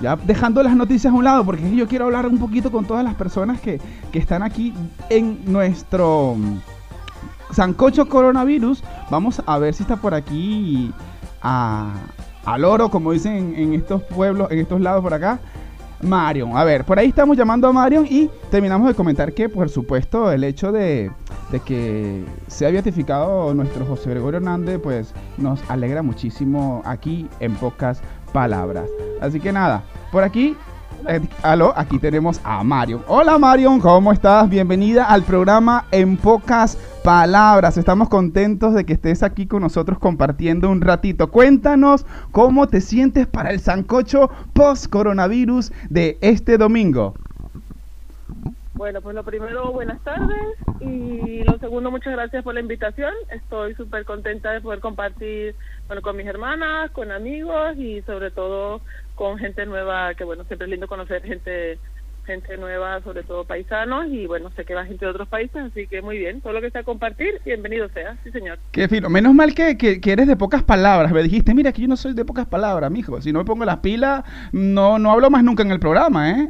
ya dejando las noticias a un lado, porque yo quiero hablar un poquito con todas las personas que, que están aquí en nuestro sancocho coronavirus. Vamos a ver si está por aquí a, al oro, como dicen en estos pueblos, en estos lados por acá. Marion, a ver, por ahí estamos llamando a Marion y terminamos de comentar que, por supuesto, el hecho de, de que sea beatificado nuestro José Gregorio Hernández, pues nos alegra muchísimo aquí en Pocas Palabras. Así que nada, por aquí, eh, aló, aquí tenemos a Marion. Hola Marion, ¿cómo estás? Bienvenida al programa En Pocas Palabras. Estamos contentos de que estés aquí con nosotros compartiendo un ratito. Cuéntanos cómo te sientes para el sancocho post-coronavirus de este domingo. Bueno, pues lo primero, buenas tardes. Y lo segundo, muchas gracias por la invitación. Estoy súper contenta de poder compartir, bueno, con mis hermanas, con amigos y sobre todo con gente nueva, que bueno, siempre es lindo conocer gente gente nueva, sobre todo paisanos, y bueno, sé que va gente de otros países, así que muy bien, todo lo que sea compartir, bienvenido sea, sí señor. Qué fino, menos mal que, que, que eres de pocas palabras, me dijiste, mira que yo no soy de pocas palabras, mijo, si no me pongo las pilas, no no hablo más nunca en el programa, ¿eh?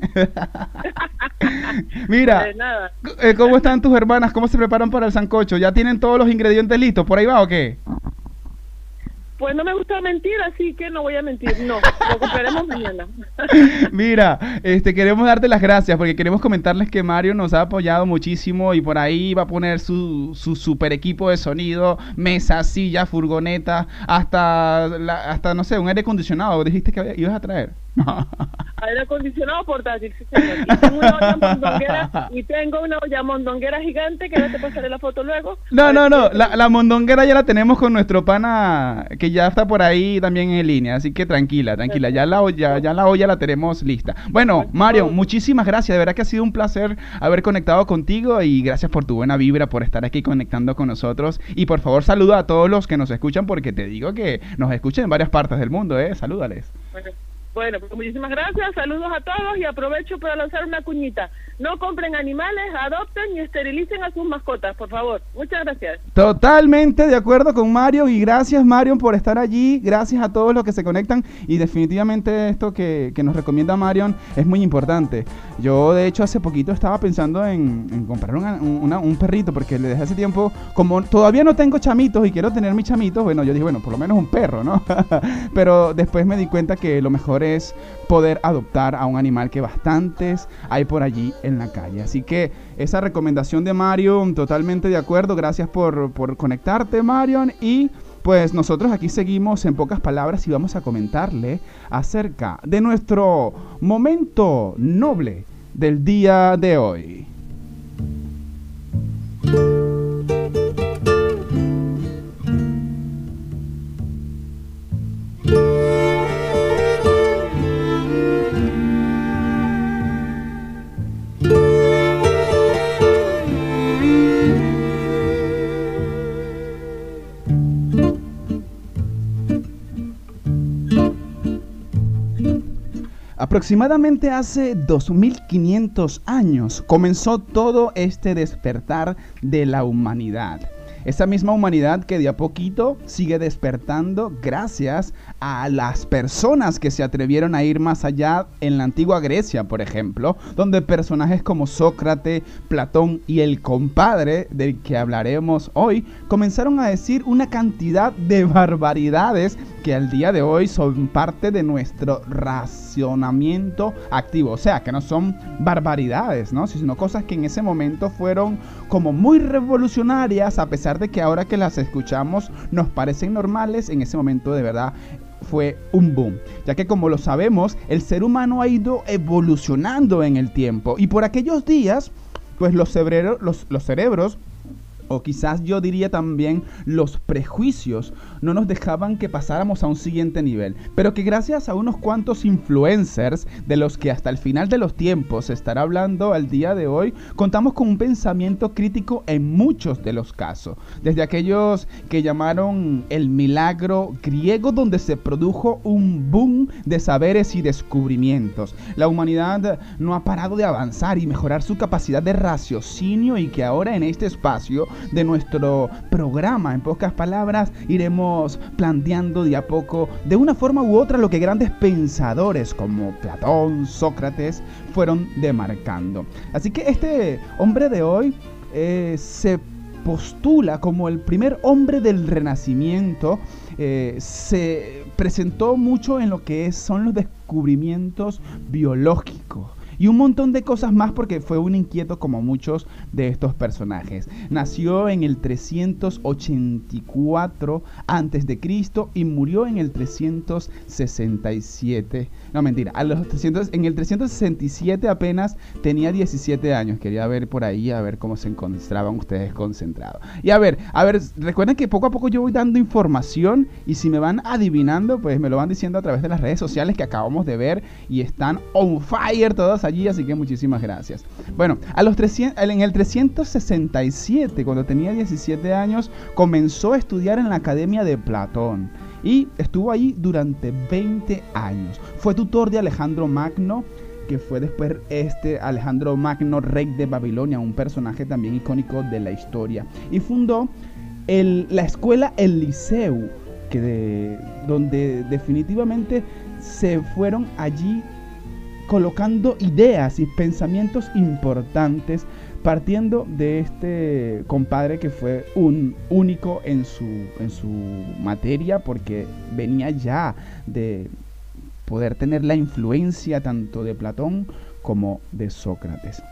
Mira, de nada. ¿Cómo están tus hermanas? ¿Cómo se preparan para el sancocho? ¿Ya tienen todos los ingredientes listos? ¿Por ahí va o qué? Pues no me gusta mentir, así que no voy a mentir, no, lo compraremos mañana. Mira, este, queremos darte las gracias porque queremos comentarles que Mario nos ha apoyado muchísimo y por ahí va a poner su, su super equipo de sonido, mesas, sillas, furgonetas, hasta, la, hasta no sé, un aire acondicionado, dijiste que ibas a traer. Aire acondicionado portátil, sí, señor. Y tengo una olla mondonguera y tengo una olla mondonguera gigante que no te pasaré la foto luego. No, no, no, la, la mondonguera ya la tenemos con nuestro pana que ya está por ahí también en línea, así que tranquila, tranquila, ya la olla, ya la olla la tenemos lista. Bueno, Mario, muchísimas gracias, de verdad que ha sido un placer haber conectado contigo y gracias por tu buena vibra, por estar aquí conectando con nosotros y por favor saluda a todos los que nos escuchan porque te digo que nos escuchan en varias partes del mundo, eh, salúdales. Bueno. Bueno, pues muchísimas gracias, saludos a todos y aprovecho para lanzar una cuñita. No compren animales, adopten y esterilicen a sus mascotas, por favor. Muchas gracias. Totalmente de acuerdo con Marion y gracias Marion por estar allí, gracias a todos los que se conectan y definitivamente esto que, que nos recomienda Marion es muy importante. Yo de hecho hace poquito estaba pensando en, en comprar una, una, un perrito porque le dejé hace tiempo, como todavía no tengo chamitos y quiero tener mis chamitos, bueno, yo dije, bueno, por lo menos un perro, ¿no? Pero después me di cuenta que lo mejor es poder adoptar a un animal que bastantes hay por allí en la calle. Así que esa recomendación de Marion, totalmente de acuerdo. Gracias por, por conectarte, Marion. Y pues nosotros aquí seguimos en pocas palabras y vamos a comentarle acerca de nuestro momento noble del día de hoy. Aproximadamente hace dos mil quinientos años comenzó todo este despertar de la humanidad. Esa misma humanidad que de a poquito sigue despertando gracias a las personas que se atrevieron a ir más allá en la antigua Grecia, por ejemplo, donde personajes como Sócrates, Platón y el compadre del que hablaremos hoy comenzaron a decir una cantidad de barbaridades que al día de hoy son parte de nuestro racionamiento activo. O sea, que no son barbaridades, ¿no? Sino cosas que en ese momento fueron como muy revolucionarias, a pesar de que ahora que las escuchamos nos parecen normales, en ese momento de verdad fue un boom, ya que como lo sabemos, el ser humano ha ido evolucionando en el tiempo y por aquellos días, pues los, cerebro, los, los cerebros, o quizás yo diría también los prejuicios, no nos dejaban que pasáramos a un siguiente nivel, pero que gracias a unos cuantos influencers de los que hasta el final de los tiempos se estará hablando al día de hoy, contamos con un pensamiento crítico en muchos de los casos, desde aquellos que llamaron el milagro griego, donde se produjo un boom de saberes y descubrimientos. La humanidad no ha parado de avanzar y mejorar su capacidad de raciocinio y que ahora en este espacio de nuestro programa, en pocas palabras, iremos planteando de a poco, de una forma u otra, lo que grandes pensadores como Platón, Sócrates fueron demarcando. Así que este hombre de hoy eh, se postula como el primer hombre del Renacimiento. Eh, se presentó mucho en lo que son los descubrimientos biológicos y un montón de cosas más porque fue un inquieto como muchos de estos personajes. Nació en el trescientos ochenta y cuatro antes de Cristo y murió en el trescientos sesenta y siete. No, mentira, a los trescientos, en el trescientos sesenta y siete apenas tenía diecisiete años. Quería ver por ahí, a ver cómo se encontraban ustedes concentrados. Y a ver, a ver, recuerden que poco a poco yo voy dando información y si me van adivinando, pues me lo van diciendo a través de las redes sociales que acabamos de ver y están on fire todas allí, así que muchísimas gracias. Bueno, a los trescientos, en el trescientos sesenta y siete, cuando tenía diecisiete años, comenzó a estudiar en la Academia de Platón y estuvo ahí durante veinte años. Fue tutor de Alejandro Magno, que fue después este Alejandro Magno, rey de Babilonia, un personaje también icónico de la historia, y fundó el, la escuela El Liceu, que de, donde definitivamente se fueron allí colocando ideas y pensamientos importantes partiendo de este compadre que fue un único en su, en su materia, porque venía ya de poder tener la influencia tanto de Platón como de Sócrates.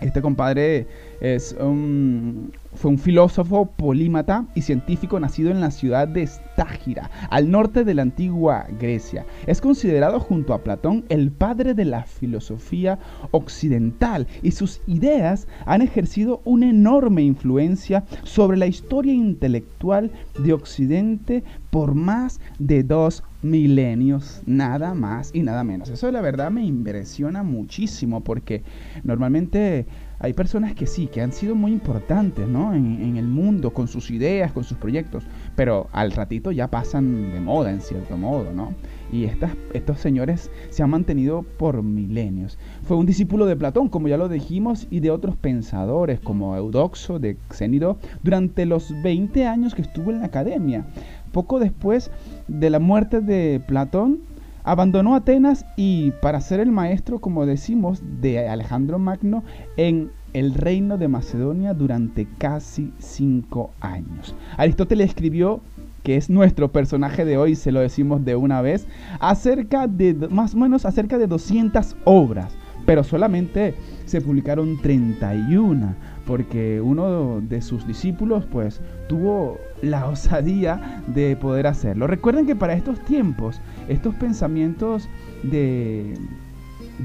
Este compadre es un, fue un filósofo polímata y científico nacido en la ciudad de Estágira, al norte de la antigua Grecia. Es considerado junto a Platón el padre de la filosofía occidental y sus ideas han ejercido una enorme influencia sobre la historia intelectual de Occidente por más de dos milenios, nada más y nada menos. Eso la verdad me impresiona muchísimo porque normalmente hay personas que sí, que han sido muy importantes, ¿no? En, en el mundo, con sus ideas, con sus proyectos, pero al ratito ya pasan de moda en cierto modo, ¿no? y estas, estos señores se han mantenido por milenios. Fue un discípulo de Platón, como ya lo dijimos, y de otros pensadores como Eudoxo de Xénido durante los veinte años que estuvo en la academia. Poco después de la muerte de Platón, abandonó Atenas y para ser el maestro, como decimos, de Alejandro Magno en el reino de Macedonia durante casi cinco años. Aristóteles escribió, que es nuestro personaje de hoy, se lo decimos de una vez, acerca de, más o menos acerca de doscientas obras, pero solamente se publicaron treinta y una, porque uno de sus discípulos pues tuvo la osadía de poder hacerlo. Recuerden que para estos tiempos, estos pensamientos de...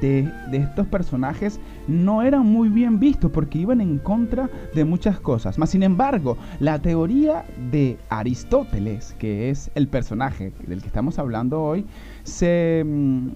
De, de estos personajes no eran muy bien vistos porque iban en contra de muchas cosas. Mas sin embargo, la teoría de Aristóteles, que es el personaje del que estamos hablando hoy, se mm,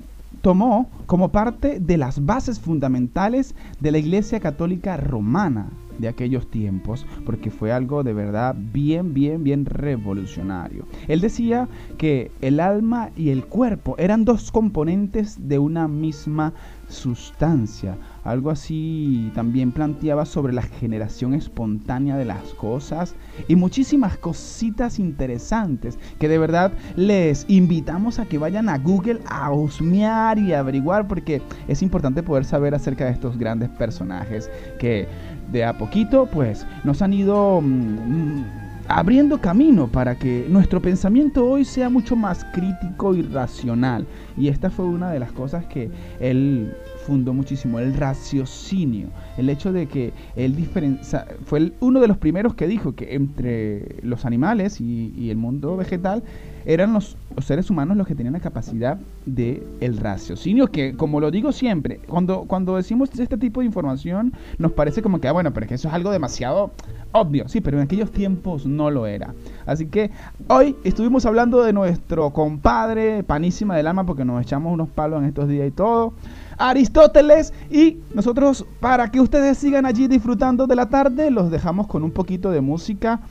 tomó como parte de las bases fundamentales de la Iglesia Católica Romana de aquellos tiempos, porque fue algo de verdad bien, bien, bien revolucionario. Él decía que el alma y el cuerpo eran dos componentes de una misma sustancia. Algo así también planteaba sobre la generación espontánea de las cosas y muchísimas cositas interesantes que de verdad les invitamos a que vayan a Google a husmear y a averiguar, porque es importante poder saber acerca de estos grandes personajes que de a poquito pues nos han ido mmm, abriendo camino para que nuestro pensamiento hoy sea mucho más crítico y racional. Y esta fue una de las cosas que él fundó muchísimo, el raciocinio, el hecho de que él diferencia, fue uno de los primeros que dijo que entre los animales y, y el mundo vegetal eran los, los seres humanos los que tenían la capacidad de el raciocinio, que como lo digo siempre, cuando, cuando decimos este tipo de información nos parece como que, ah, bueno, pero es que eso es algo demasiado obvio. Sí, pero en aquellos tiempos no lo era. Así que hoy estuvimos hablando de nuestro compadre, panísima del alma, porque nos echamos unos palos en estos días y todo, Aristóteles, y nosotros, para que ustedes sigan allí disfrutando de la tarde, los dejamos con un poquito de música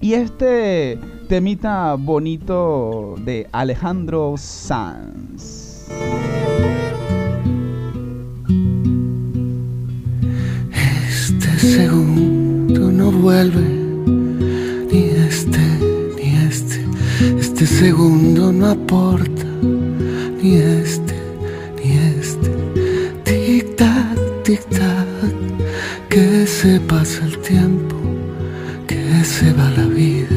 y este temita bonito de Alejandro Sanz. Este segundo no vuelve, ni este, ni este. Este segundo no aporta, ni este, ni este. Tic tac, tic tac, que se pasa el tiempo, que se va la vida,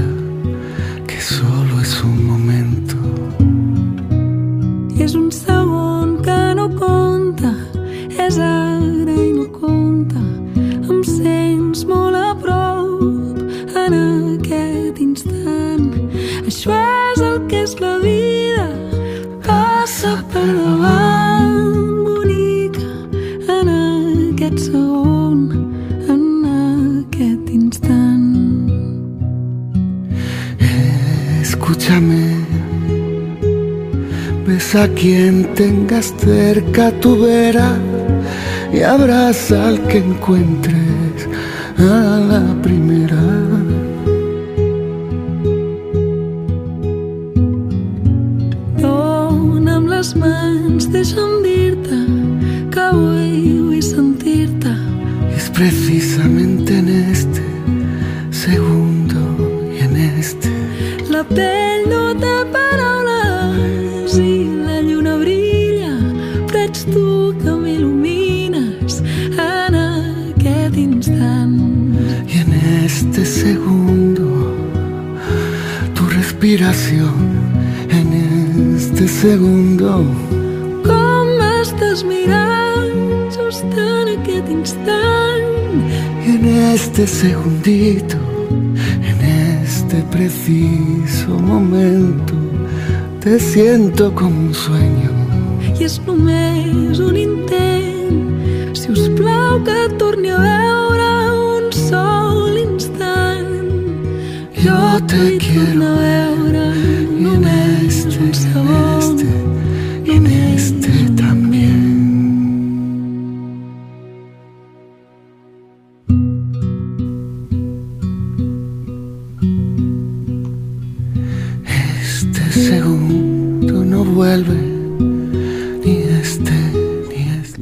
que solo es un momento. És un segon que no compta, és ara i no compta. Em sents molt a prop en aquest instant. Això és el que és la vida, passa per davant. Bonica en aquest segon, en aquest instant. Escúchame, besa a quien tengas cerca tu vera y abraza al que encuentres a la primera. Dona'm les mans, deixa'm dir-te que avui vull sentir-te. Es precisamente en este segundo y en este. La pell no té paraules i la lluna brilla, però ets tu que m'il·lumines en aquest instant. Y en este segundo tu respiración, en este segundo com m'estàs mirant just en aquest instant. Y en este segundito, preciso momento, te siento como un sueño. I és només un intent, si us plau que torni a veure un sol instant. Jo te quiero veure només un segon, només un segon.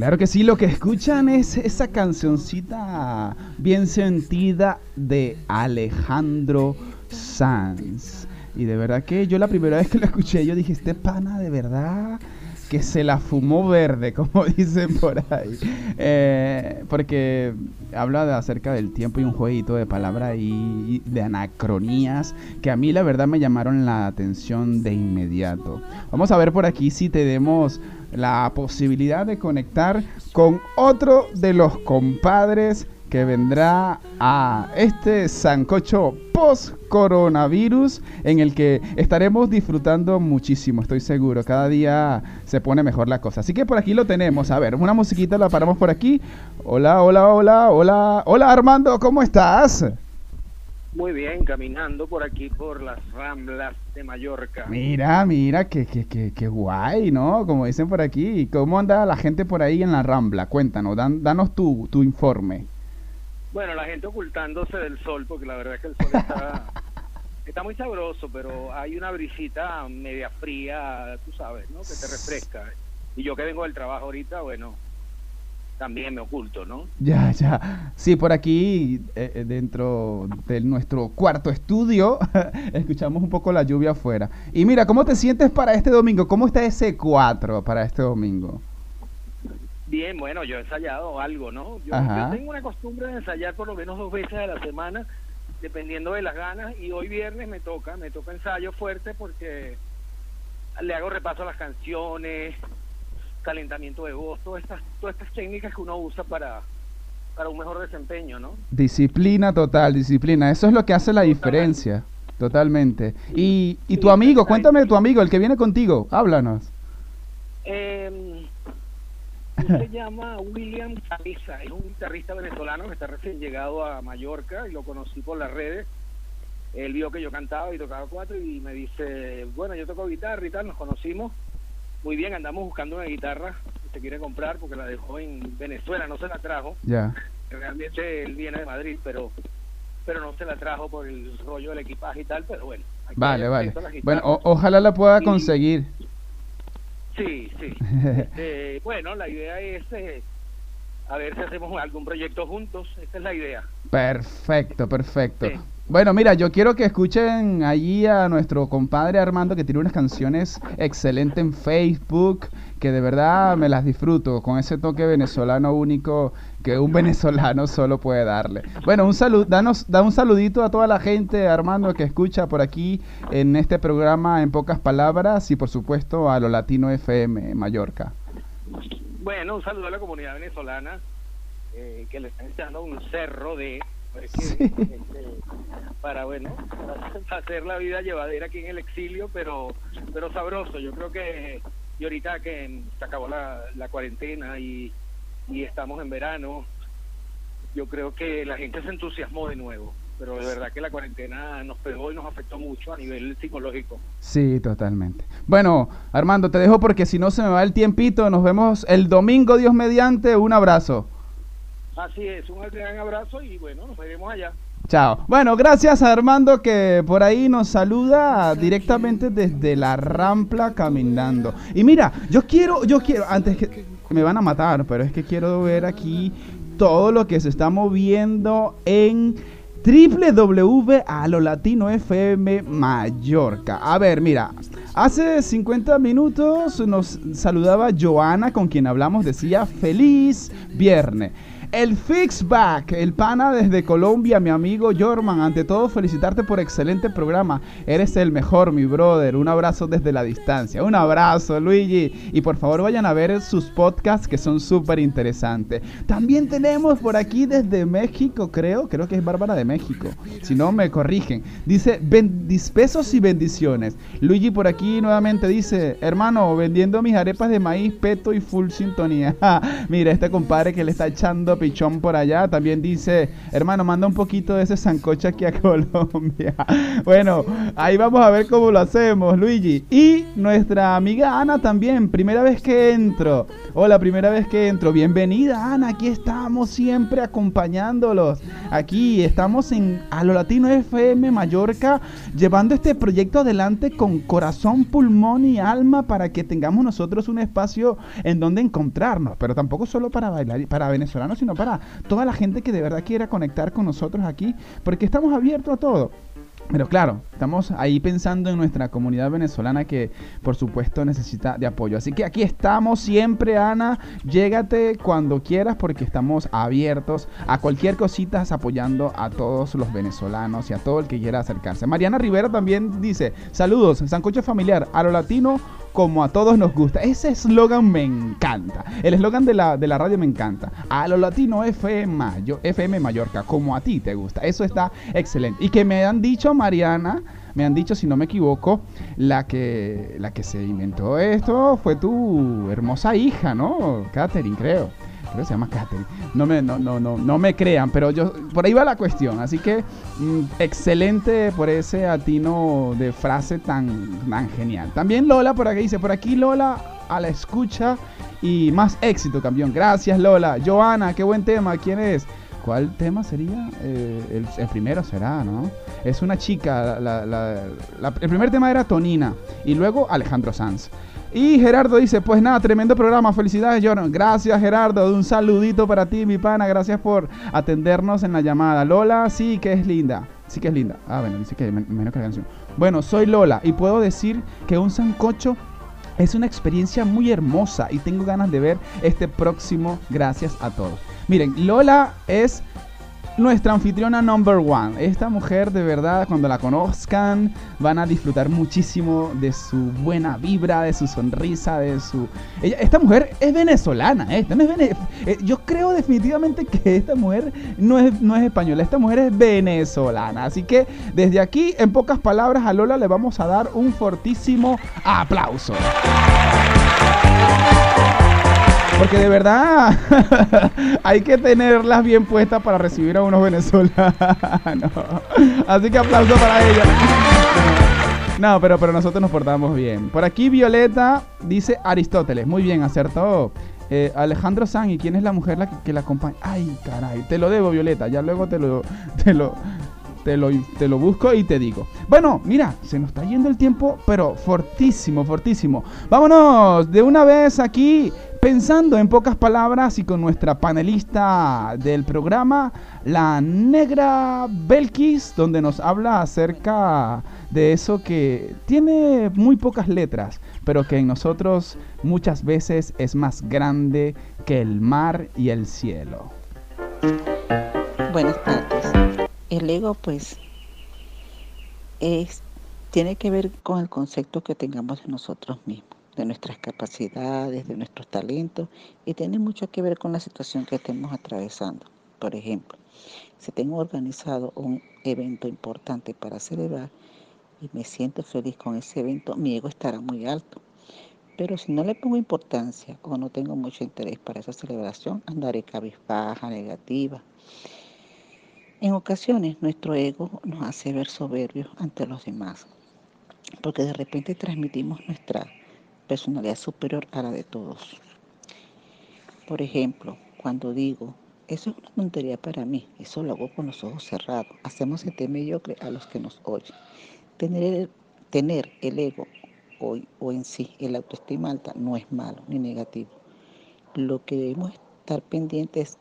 Claro que sí, lo que escuchan es esa cancioncita bien sentida de Alejandro Sanz. Y de verdad que yo la primera vez que lo escuché, yo dije, este pana de verdad que se la fumó verde, como dicen por ahí. Eh, porque habla de, acerca del tiempo y un jueguito de palabras y de anacronías que a mí la verdad me llamaron la atención de inmediato. Vamos a ver por aquí si tenemos la posibilidad de conectar con otro de los compadres que vendrá a este sancocho post-coronavirus en el que estaremos disfrutando muchísimo, estoy seguro. Cada día se pone mejor la cosa. Así que por aquí lo tenemos. A ver, una musiquita la paramos por aquí. Hola, hola, hola, hola. Hola, Armando, ¿cómo estás? Muy bien, caminando por aquí, por las Ramblas de Mallorca. Mira, mira, qué, qué, qué, qué guay, ¿no? Como dicen por aquí. ¿Cómo anda la gente por ahí en la Rambla? Cuéntanos, dan, danos tu, tu informe. Bueno, la gente ocultándose del sol, porque la verdad es que el sol está, está muy sabroso, pero hay una brisita media fría, tú sabes, ¿no? Que te refresca. Y yo que vengo del trabajo ahorita, bueno, también me oculto, ¿no? Ya, ya. Sí, por aquí, eh, dentro de nuestro cuarto estudio, escuchamos un poco la lluvia afuera. Y mira, ¿cómo te sientes para este domingo? ¿Cómo está ese cuatro para este domingo? Bien, bueno, yo he ensayado algo, ¿no? Yo, yo tengo una costumbre de ensayar por lo menos dos veces a la semana, dependiendo de las ganas, y hoy viernes me toca, me toca ensayo fuerte porque le hago repaso a las canciones, calentamiento de voz, todas estas, todas estas técnicas que uno usa para, para un mejor desempeño, ¿no? Disciplina total, disciplina, eso es lo que hace la totalmente. diferencia, totalmente. Y, y tu amigo, cuéntame de tu amigo, el que viene contigo, háblanos. Eh... Se llama William Camisa, es un guitarrista venezolano que está recién llegado a Mallorca y lo conocí por las redes. Él vio que yo cantaba y tocaba cuatro y me dice, bueno, yo toco guitarra y tal, nos conocimos. Muy bien, andamos buscando una guitarra que se quiere comprar porque la dejó en Venezuela, no se la trajo. Ya. Yeah. Realmente él viene de Madrid, pero pero no se la trajo por el rollo del equipaje y tal, pero bueno. Vale, vale. Bueno, o, ojalá la pueda y, conseguir. Sí, sí. Eh, bueno, la idea es eh, a ver si hacemos algún proyecto juntos. Esta es la idea. Perfecto, perfecto. Sí. Bueno, mira, yo quiero que escuchen allí a nuestro compadre Armando, que tiene unas canciones excelentes en Facebook, que de verdad me las disfruto, con ese toque venezolano único que un venezolano solo puede darle. Bueno, un saludo, danos, da un saludito a toda la gente, Armando, que escucha por aquí en este programa En Pocas Palabras y por supuesto a lo Latino F M Mallorca. Bueno, un saludo a la comunidad venezolana, eh, que le están echando un cerro de... Es que, sí. este, para bueno para hacer la vida llevadera aquí en el exilio, pero pero sabroso. Yo creo que y ahorita que se acabó la, la cuarentena y, y estamos en verano, yo creo que la gente se entusiasmó de nuevo, pero de verdad que la cuarentena nos pegó y nos afectó mucho a nivel psicológico. Sí, totalmente. Bueno, Armando, te dejo porque si no se me va el tiempito. Nos vemos el domingo, Dios mediante. Un abrazo. Así es, un gran abrazo y bueno, nos veremos allá. Chao. Bueno, gracias a Armando que por ahí nos saluda directamente desde la Rampla caminando. Y mira, yo quiero, yo quiero, antes que me van a matar, pero es que quiero ver aquí todo lo que se está moviendo en doble u doble u doble u a lo Latino F M Mallorca. A ver, mira, hace cincuenta minutos nos saludaba Joana, con quien hablamos, decía feliz viernes. El Fixback, el pana desde Colombia, mi amigo Jorman, ante todo felicitarte por excelente programa. Eres el mejor, mi brother. Un abrazo desde la distancia. Un abrazo, Luigi. Y por favor vayan a ver sus podcasts que son súper interesantes. También tenemos por aquí desde México, creo. Creo que es Bárbara de México. Si no, me corrigen. Dice, besos y bendiciones. Luigi por aquí nuevamente dice, hermano, vendiendo mis arepas de maíz, peto y full sintonía. Mira, este compadre que le está echando Fernando Pichón por allá. También dice, hermano, manda un poquito de ese sancocho aquí a Colombia. Bueno, ahí vamos a ver cómo lo hacemos, Luigi. Y nuestra amiga Ana también, primera vez que entro. Hola, primera vez que entro. Bienvenida, Ana. Aquí estamos siempre acompañándolos. Aquí estamos en A lo Latino F M Mallorca, llevando este proyecto adelante con corazón, pulmón y alma para que tengamos nosotros un espacio en donde encontrarnos, pero tampoco solo para bailar, para venezolanos, sino para toda la gente que de verdad quiera conectar con nosotros aquí, porque estamos abiertos a todo. Pero claro, estamos ahí pensando en nuestra comunidad venezolana que, por supuesto, necesita de apoyo. Así que aquí estamos siempre, Ana. Llégate cuando quieras porque estamos abiertos a cualquier cosita, apoyando a todos los venezolanos y a todo el que quiera acercarse. Mariana Rivera también dice, saludos, sancocho familiar, a lo latino como a todos nos gusta. Ese eslogan me encanta. El eslogan de la, de la radio me encanta. A lo latino F M, yo, F M Mallorca, como a ti te gusta. Eso está excelente. Y que me han dicho, Mariana, me han dicho, si no me equivoco, la que, la que se inventó esto fue tu hermosa hija, ¿no? Catherine, creo. Creo que se llama Catherine. No me, no, no, no, no me crean, pero yo por ahí va la cuestión. Así que mmm, excelente por ese atino de frase tan, tan genial. También Lola por aquí dice, por aquí Lola a la escucha y más éxito, campeón. Gracias, Lola. Joana, qué buen tema. ¿Quién es? ¿Cuál tema sería? Eh, el, el primero será, ¿no? Es una chica. La, la, la, la, el primer tema era Tonina y luego Alejandro Sanz. Y Gerardo dice, pues nada, tremendo programa, felicidades, Jordan. Gracias, Gerardo, un saludito para ti, mi pana, gracias por atendernos en la llamada. Lola, sí que es linda, sí que es linda. Ah, bueno, dice que menos que la canción. Bueno, soy Lola y puedo decir que un sancocho es una experiencia muy hermosa y tengo ganas de ver este próximo. Gracias a todos. Miren, Lola es nuestra anfitriona number one. Esta mujer, de verdad, cuando la conozcan, van a disfrutar muchísimo de su buena vibra, de su sonrisa, de su... Ella, esta mujer es venezolana, ¿eh? Esta no es vene... eh, yo creo definitivamente que esta mujer no es, no es española, esta mujer es venezolana. Así que desde aquí, en pocas palabras, a Lola le vamos a dar un fortísimo aplauso. Porque de verdad hay que tenerlas bien puestas para recibir a unos venezolanos. Así que aplauso para ella. No, pero, pero nosotros nos portamos bien. Por aquí Violeta dice Aristóteles. Muy bien, acertó. Eh, Alejandro Sanz, ¿y quién es la mujer la que, que la acompaña? Ay, caray, te lo debo, Violeta. Ya luego te lo... Te lo Te lo, te lo busco y te digo. Bueno, mira, se nos está yendo el tiempo, pero fortísimo, fortísimo. Vámonos de una vez aquí, pensando en pocas palabras y con nuestra panelista del programa, la negra Belkis, donde nos habla acerca de eso que tiene muy pocas letras, pero que en nosotros muchas veces es más grande que el mar y el cielo. Buenas tardes. El ego, pues, es, tiene que ver con el concepto que tengamos de nosotros mismos, de nuestras capacidades, de nuestros talentos, y tiene mucho que ver con la situación que estemos atravesando. Por ejemplo, si tengo organizado un evento importante para celebrar y me siento feliz con ese evento, mi ego estará muy alto. Pero si no le pongo importancia o no tengo mucho interés para esa celebración, andaré cabizbaja, negativa. En ocasiones nuestro ego nos hace ver soberbios ante los demás, porque de repente transmitimos nuestra personalidad superior a la de todos. Por ejemplo, cuando digo, eso es una tontería para mí, eso lo hago con los ojos cerrados, hacemos sentir mediocre a los que nos oyen. Tener el, tener el ego o, o en sí el autoestima alta no es malo ni negativo. Lo que debemos estar pendientes es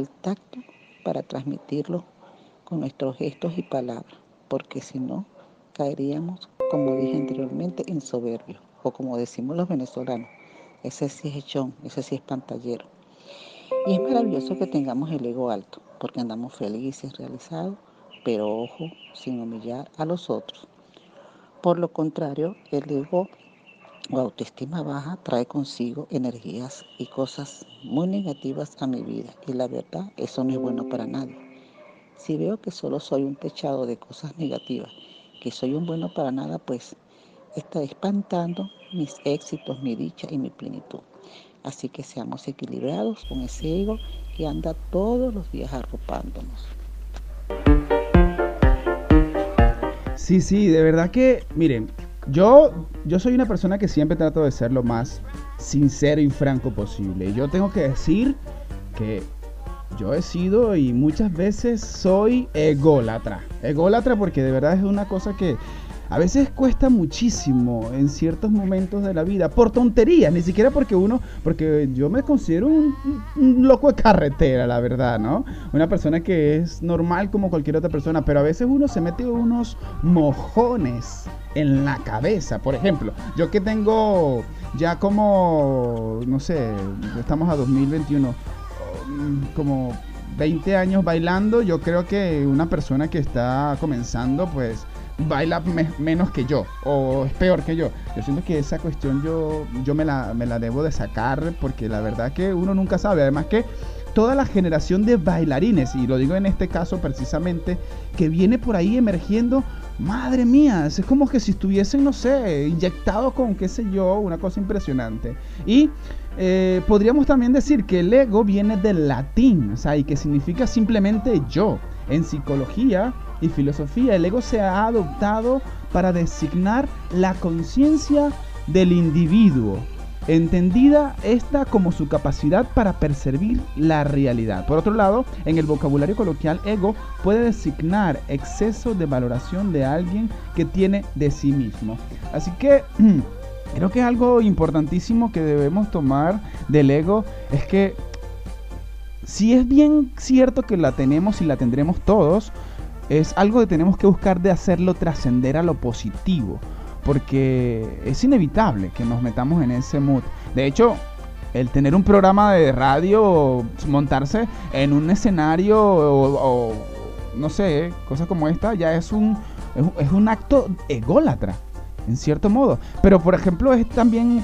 el tacto para transmitirlo con nuestros gestos y palabras, porque si no, caeríamos, como dije anteriormente, en soberbio, o como decimos los venezolanos, ese sí es echón, ese sí es pantallero. Y es maravilloso que tengamos el ego alto, porque andamos felices, realizados, pero ojo, sin humillar a los otros. Por lo contrario, el ego o autoestima baja trae consigo energías y cosas muy negativas a mi vida. Y la verdad, eso no es bueno para nadie. Si veo que solo soy un techado de cosas negativas, que soy un bueno para nada, pues está espantando mis éxitos, mi dicha y mi plenitud. Así que seamos equilibrados con ese ego que anda todos los días arropándonos. Sí, sí, de verdad que, miren, yo, yo soy una persona que siempre trato de ser lo más sincero y franco posible. Y yo tengo que decir que yo he sido y muchas veces soy ególatra. Ególatra porque de verdad es una cosa que a veces cuesta muchísimo en ciertos momentos de la vida, por tonterías, ni siquiera porque uno, porque yo me considero un, un loco de carretera, la verdad, ¿no? Una persona que es normal como cualquier otra persona, pero a veces uno se mete unos mojones en la cabeza. Por ejemplo, yo que tengo ya como, no sé, estamos a dos mil veintiuno, como veinte años bailando, yo creo que una persona que está comenzando, pues, baila me- menos que yo, o es peor que yo. Yo siento que esa cuestión yo, yo me la, me la debo de sacar, porque la verdad que uno nunca sabe. Además que toda la generación de bailarines, y lo digo en este caso precisamente, que viene por ahí emergiendo, madre mía, es como que si estuviesen, no sé, inyectados con qué sé yo, una cosa impresionante. Y eh, podríamos también decir que el ego viene del latín, o sea, y que significa simplemente yo. En psicología y filosofía, el ego se ha adoptado para designar la conciencia del individuo, entendida esta como su capacidad para percibir la realidad. Por otro lado, en el vocabulario coloquial, ego puede designar exceso de valoración de alguien que tiene de sí mismo. Así que creo que algo importantísimo que debemos tomar del ego es que, si es bien cierto que la tenemos y la tendremos todos, es algo que tenemos que buscar de hacerlo trascender a lo positivo, porque es inevitable que nos metamos en ese mood. De hecho, el tener un programa de radio, montarse en un escenario o, o no sé, cosas como esta, ya es un, es un acto ególatra, en cierto modo. Pero, por ejemplo, es también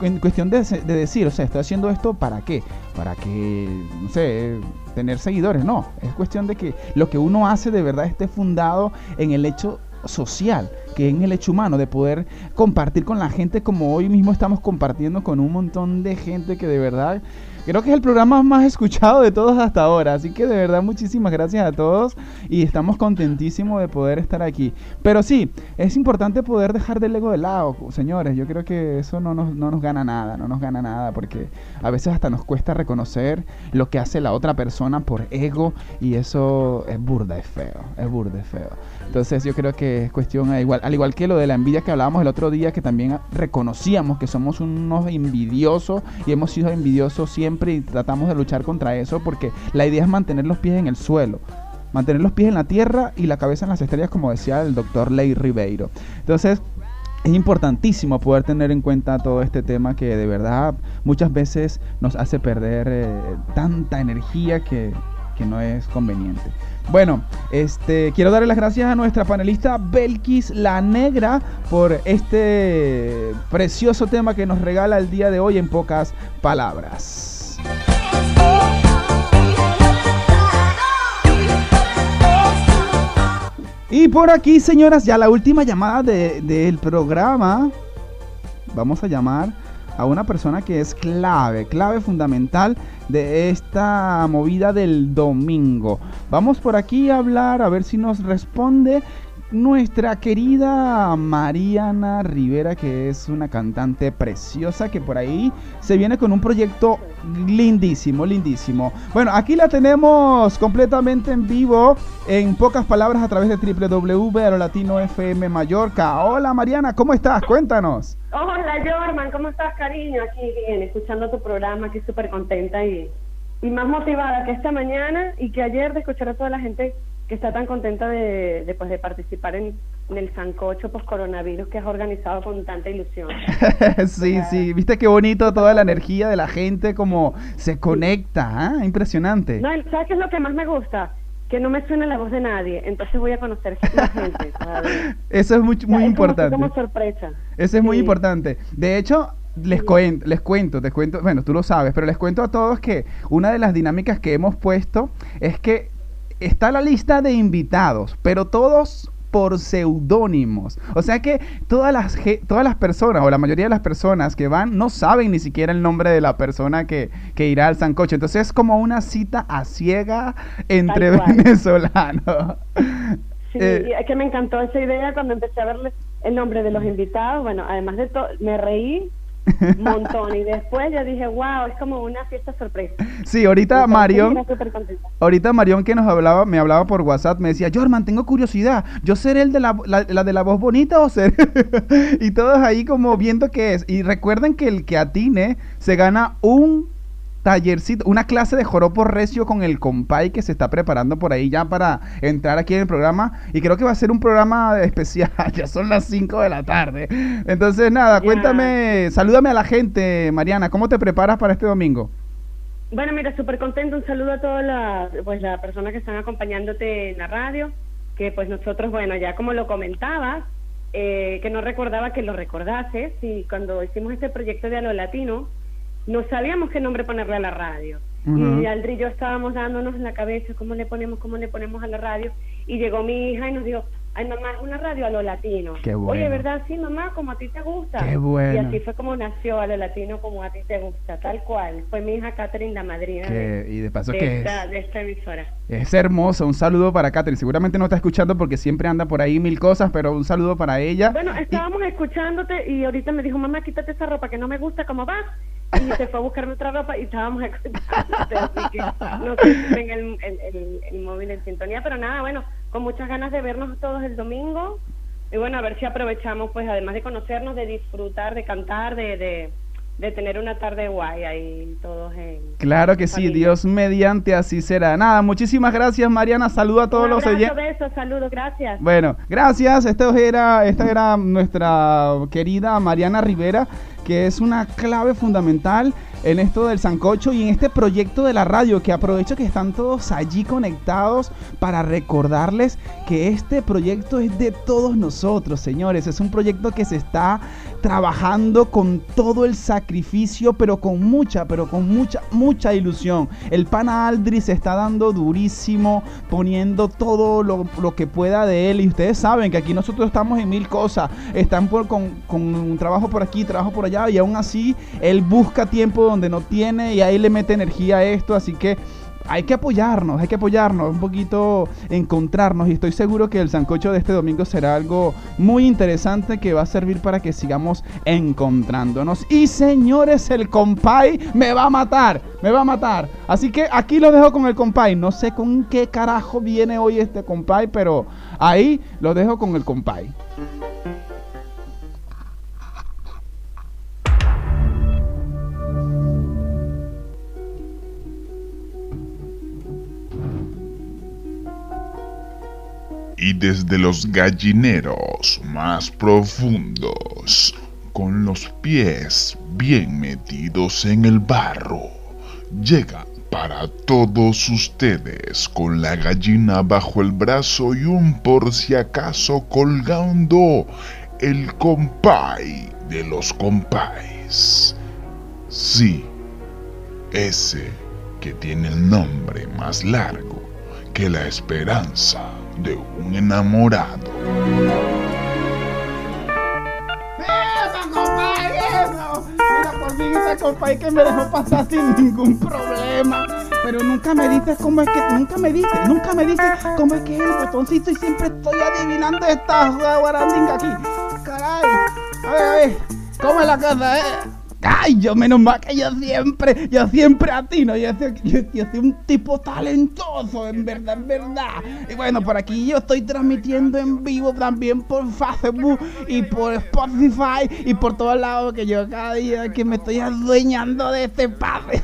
en cuestión de, de decir, o sea, estoy haciendo esto ¿para qué? Para que, no sé, tener seguidores, no, es cuestión de que lo que uno hace de verdad esté fundado en el hecho social, que en el hecho humano, de poder compartir con la gente, como hoy mismo estamos compartiendo con un montón de gente que de verdad creo que es el programa más escuchado de todos hasta ahora. Así que de verdad muchísimas gracias a todos y estamos contentísimos de poder estar aquí. Pero sí, es importante poder dejar del ego de lado, señores. Yo creo que eso no nos, no nos gana nada, no nos gana nada, porque a veces hasta nos cuesta reconocer lo que hace la otra persona por ego, y eso es burda, es feo, es burda, es feo. Entonces yo creo que es cuestión, a igual, al igual que lo de la envidia que hablábamos el otro día, que también reconocíamos que somos unos envidiosos y hemos sido envidiosos siempre, y tratamos de luchar contra eso, porque la idea es mantener los pies en el suelo, mantener los pies en la tierra y la cabeza en las estrellas, como decía el doctor Ley Ribeiro. Entonces es importantísimo poder tener en cuenta todo este tema, que de verdad muchas veces nos hace perder eh, tanta energía que, que no es conveniente. Bueno, este, quiero darle las gracias a nuestra panelista Belkis La Negra por este precioso tema que nos regala el día de hoy en pocas palabras. Y por aquí, señoras, ya la última llamada de, del programa. Vamos a llamar a una persona que es clave, clave fundamental de esta movida del domingo. Vamos por aquí a hablar, a ver si nos responde nuestra querida Mariana Rivera, que es una cantante preciosa que por ahí se viene con un proyecto lindísimo, lindísimo. Bueno, aquí la tenemos completamente en vivo, en pocas palabras, a través de doble u doble u doble u punto A lo Latino F M Mallorca. Hola Mariana, ¿cómo estás? Cuéntanos. Hola Jorman, ¿cómo estás, cariño? Aquí bien, escuchando tu programa, aquí súper contenta y, y más motivada que esta mañana y que ayer, de escuchar a toda la gente que está tan contenta de, de, pues, de participar en, en el sancocho post-coronavirus que has organizado con tanta ilusión. Sí, sí, viste qué bonito, toda la energía de la gente como se conecta, ¿eh? Impresionante. No, ¿sabes qué es lo que más me gusta? Que no me suena la voz de nadie, entonces voy a conocer más gente. Eso es muy, muy o sea, importante. Es como, como sorpresa. Eso es sí. Muy importante. De hecho, Les cuento, les cuento, te cuento, bueno, tú lo sabes, pero les cuento a todos que una de las dinámicas que hemos puesto es que está la lista de invitados, pero todos por seudónimos. O sea que todas las, todas las personas, o la mayoría de las personas que van, no saben ni siquiera el nombre de la persona que, que irá al sancocho. Entonces es como una cita a ciega entre venezolanos. Sí, eh, es que me encantó esa idea cuando empecé a verle el nombre de los invitados. Bueno, además de todo, me reí un montón y después yo dije, wow, es como una fiesta sorpresa. Sí, ahorita entonces, Marion, ahorita Marion que nos hablaba, me hablaba por WhatsApp, me decía, Jorman, tengo curiosidad, ¿yo seré el de la, la, la de la voz bonita o seré? Y todos ahí como viendo qué es. Y recuerden que el que atine se gana un tallercito, una clase de joropo recio con el compay que se está preparando por ahí ya para entrar aquí en el programa, y creo que va a ser un programa especial, ya son las cinco de la tarde. Entonces nada, cuéntame, yeah. salúdame a la gente, Mariana, ¿cómo te preparas para este domingo? Bueno, mira, súper contento, un saludo a todas las pues, la personas que están acompañándote en la radio, que pues nosotros, bueno, ya como lo comentabas, eh, que no recordaba que lo recordases, y cuando hicimos este proyecto de A lo Latino, no sabíamos qué nombre ponerle a la radio. Uh-huh. Y Aldri y yo estábamos dándonos en la cabeza cómo le ponemos, cómo le ponemos a la radio. Y llegó mi hija y nos dijo, ay mamá, es una radio a lo latino. Qué bueno. Oye, ¿verdad? Sí, mamá, como a ti te gusta. Qué bueno. Y así fue como nació A lo Latino, como a ti te gusta, tal cual. Fue mi hija Catherine, la madrina de, y de, paso de, que esta, es, de esta emisora. Es hermosa, un saludo para Catherine. Seguramente no está escuchando porque siempre anda por ahí mil cosas, pero un saludo para ella. Bueno, estábamos y... escuchándote y ahorita me dijo, mamá, quítate esa ropa que no me gusta, ¿cómo vas? Y se fue a buscarme otra ropa y estábamos escuchándote, así que no sé si ven el, el, el, el móvil en sintonía, pero nada, bueno, con muchas ganas de vernos todos el domingo, y bueno, a ver si aprovechamos, pues, además de conocernos, de disfrutar, de cantar, de... de de tener una tarde guay ahí todos en... Claro que familia. Sí, Dios mediante, así será. Nada, muchísimas gracias, Mariana, saludo a todos abrazo, los oyentes. Un beso, saludos, gracias. Bueno, gracias, esta era, esta era nuestra querida Mariana Rivera, que es una clave fundamental en esto del sancocho y en este proyecto de la radio, que aprovecho que están todos allí conectados para recordarles que este proyecto es de todos nosotros, señores. Es un proyecto que se está trabajando con todo el sacrificio, pero con mucha, pero con mucha, mucha ilusión. El pana Aldri se está dando durísimo, poniendo todo lo, lo que pueda de él. Y ustedes saben que aquí nosotros estamos en mil cosas. Están por, con, con un trabajo por aquí, trabajo por allá. Y aún así, él busca tiempo donde no tiene y ahí le mete energía a esto. Así que hay que apoyarnos, hay que apoyarnos un poquito, encontrarnos, y estoy seguro que el sancocho de este domingo será algo muy interesante que va a servir para que sigamos encontrándonos. Y señores, el compay me va a matar, me va a matar, así que aquí lo dejo con el compay. No sé con qué carajo viene hoy este compay, pero ahí lo dejo con el compay. Y desde los gallineros más profundos, con los pies bien metidos en el barro, llega para todos ustedes con la gallina bajo el brazo y un por si acaso colgando, el compay de los compáis. Sí, ese que tiene el nombre más largo que la esperanza de un enamorado. ¡Eso, compay! ¡Eso! Mira, por fin ese compay que me dejó pasar sin ningún problema. Pero nunca me dices cómo es que... Nunca me dices, nunca me dices cómo es que es el botoncito y siempre estoy adivinando esta guarandinga aquí. ¡Caray! A ver, a ver, ¿cómo es la cosa, eh? ¡Ay, yo menos mal que yo siempre, yo siempre atino! Yo soy, yo, yo soy un tipo talentoso, en verdad, en verdad. Y bueno, por aquí yo estoy transmitiendo en vivo también por Facebook y por Spotify y por todos lados, que yo cada día que me estoy adueñando de este pase.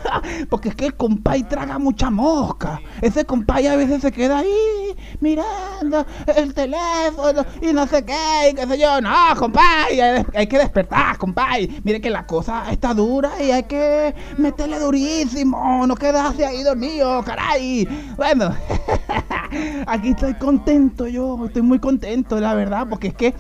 Porque es que el compay traga mucha mosca. Ese compay a veces se queda ahí mirando el teléfono y no sé qué, y qué sé yo. No, compay, hay que despertar, compay. Mire que la cosa está dura y hay que meterle durísimo, no quedarse ahí dormido, caray. Bueno, aquí estoy contento yo, estoy muy contento, la verdad, porque es que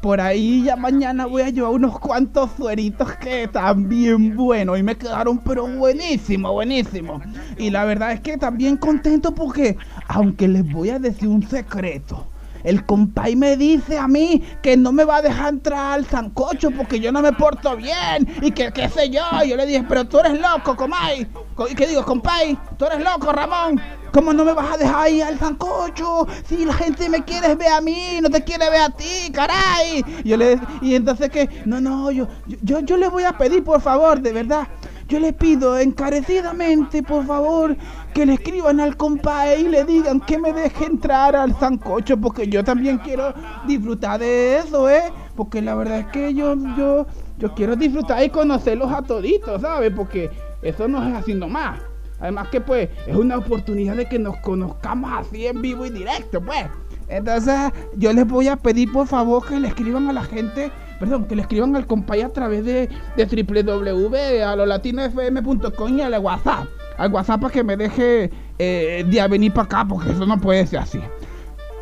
por ahí ya mañana voy a llevar unos cuantos sueritos que están bien buenos y me quedaron pero buenísimo, buenísimo. Y la verdad es que también contento porque, aunque les voy a decir un secreto, El compay me dice a mí que no me va a dejar entrar al sancocho porque yo no me porto bien y que qué sé yo. Yo le dije, pero tú eres loco, comay. ¿Y qué digo, compay? Tú eres loco, Ramón. ¿Cómo no me vas a dejar ir al sancocho? Si la gente me quiere ver a mí, no te quiere ver a ti, caray. Yo le, y entonces que, no, no, yo, yo, yo le voy a pedir, por favor, de verdad. Yo le pido encarecidamente, por favor, que le escriban al compay y le digan que me deje entrar al sancocho, porque yo también quiero disfrutar de eso, ¿eh? Porque la verdad es que yo, yo, yo quiero disfrutar y conocerlos a toditos, ¿sabes? Porque eso no es así nomás. Además que, pues, es una oportunidad de que nos conozcamos así en vivo y directo, pues. Entonces, yo les voy a pedir, por favor, que le escriban a la gente... Perdón, que le escriban al compay a través de, de doble u doble u doble u punto a lo latino f m punto com y al WhatsApp. Al WhatsApp para que me deje eh, de venir para acá, porque eso no puede ser así.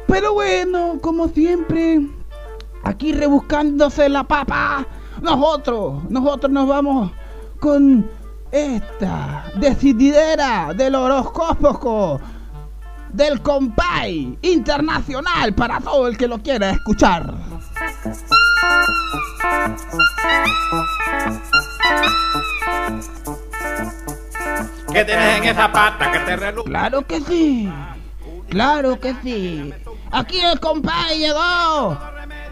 Pero bueno, como siempre, aquí rebuscándose la papa, nosotros, nosotros nos vamos con esta decididera del horóscopo del compay internacional para todo el que lo quiera escuchar. ¿Qué tienes en esa pata que te reluce? Claro que sí, claro que sí. Aquí el compay llegó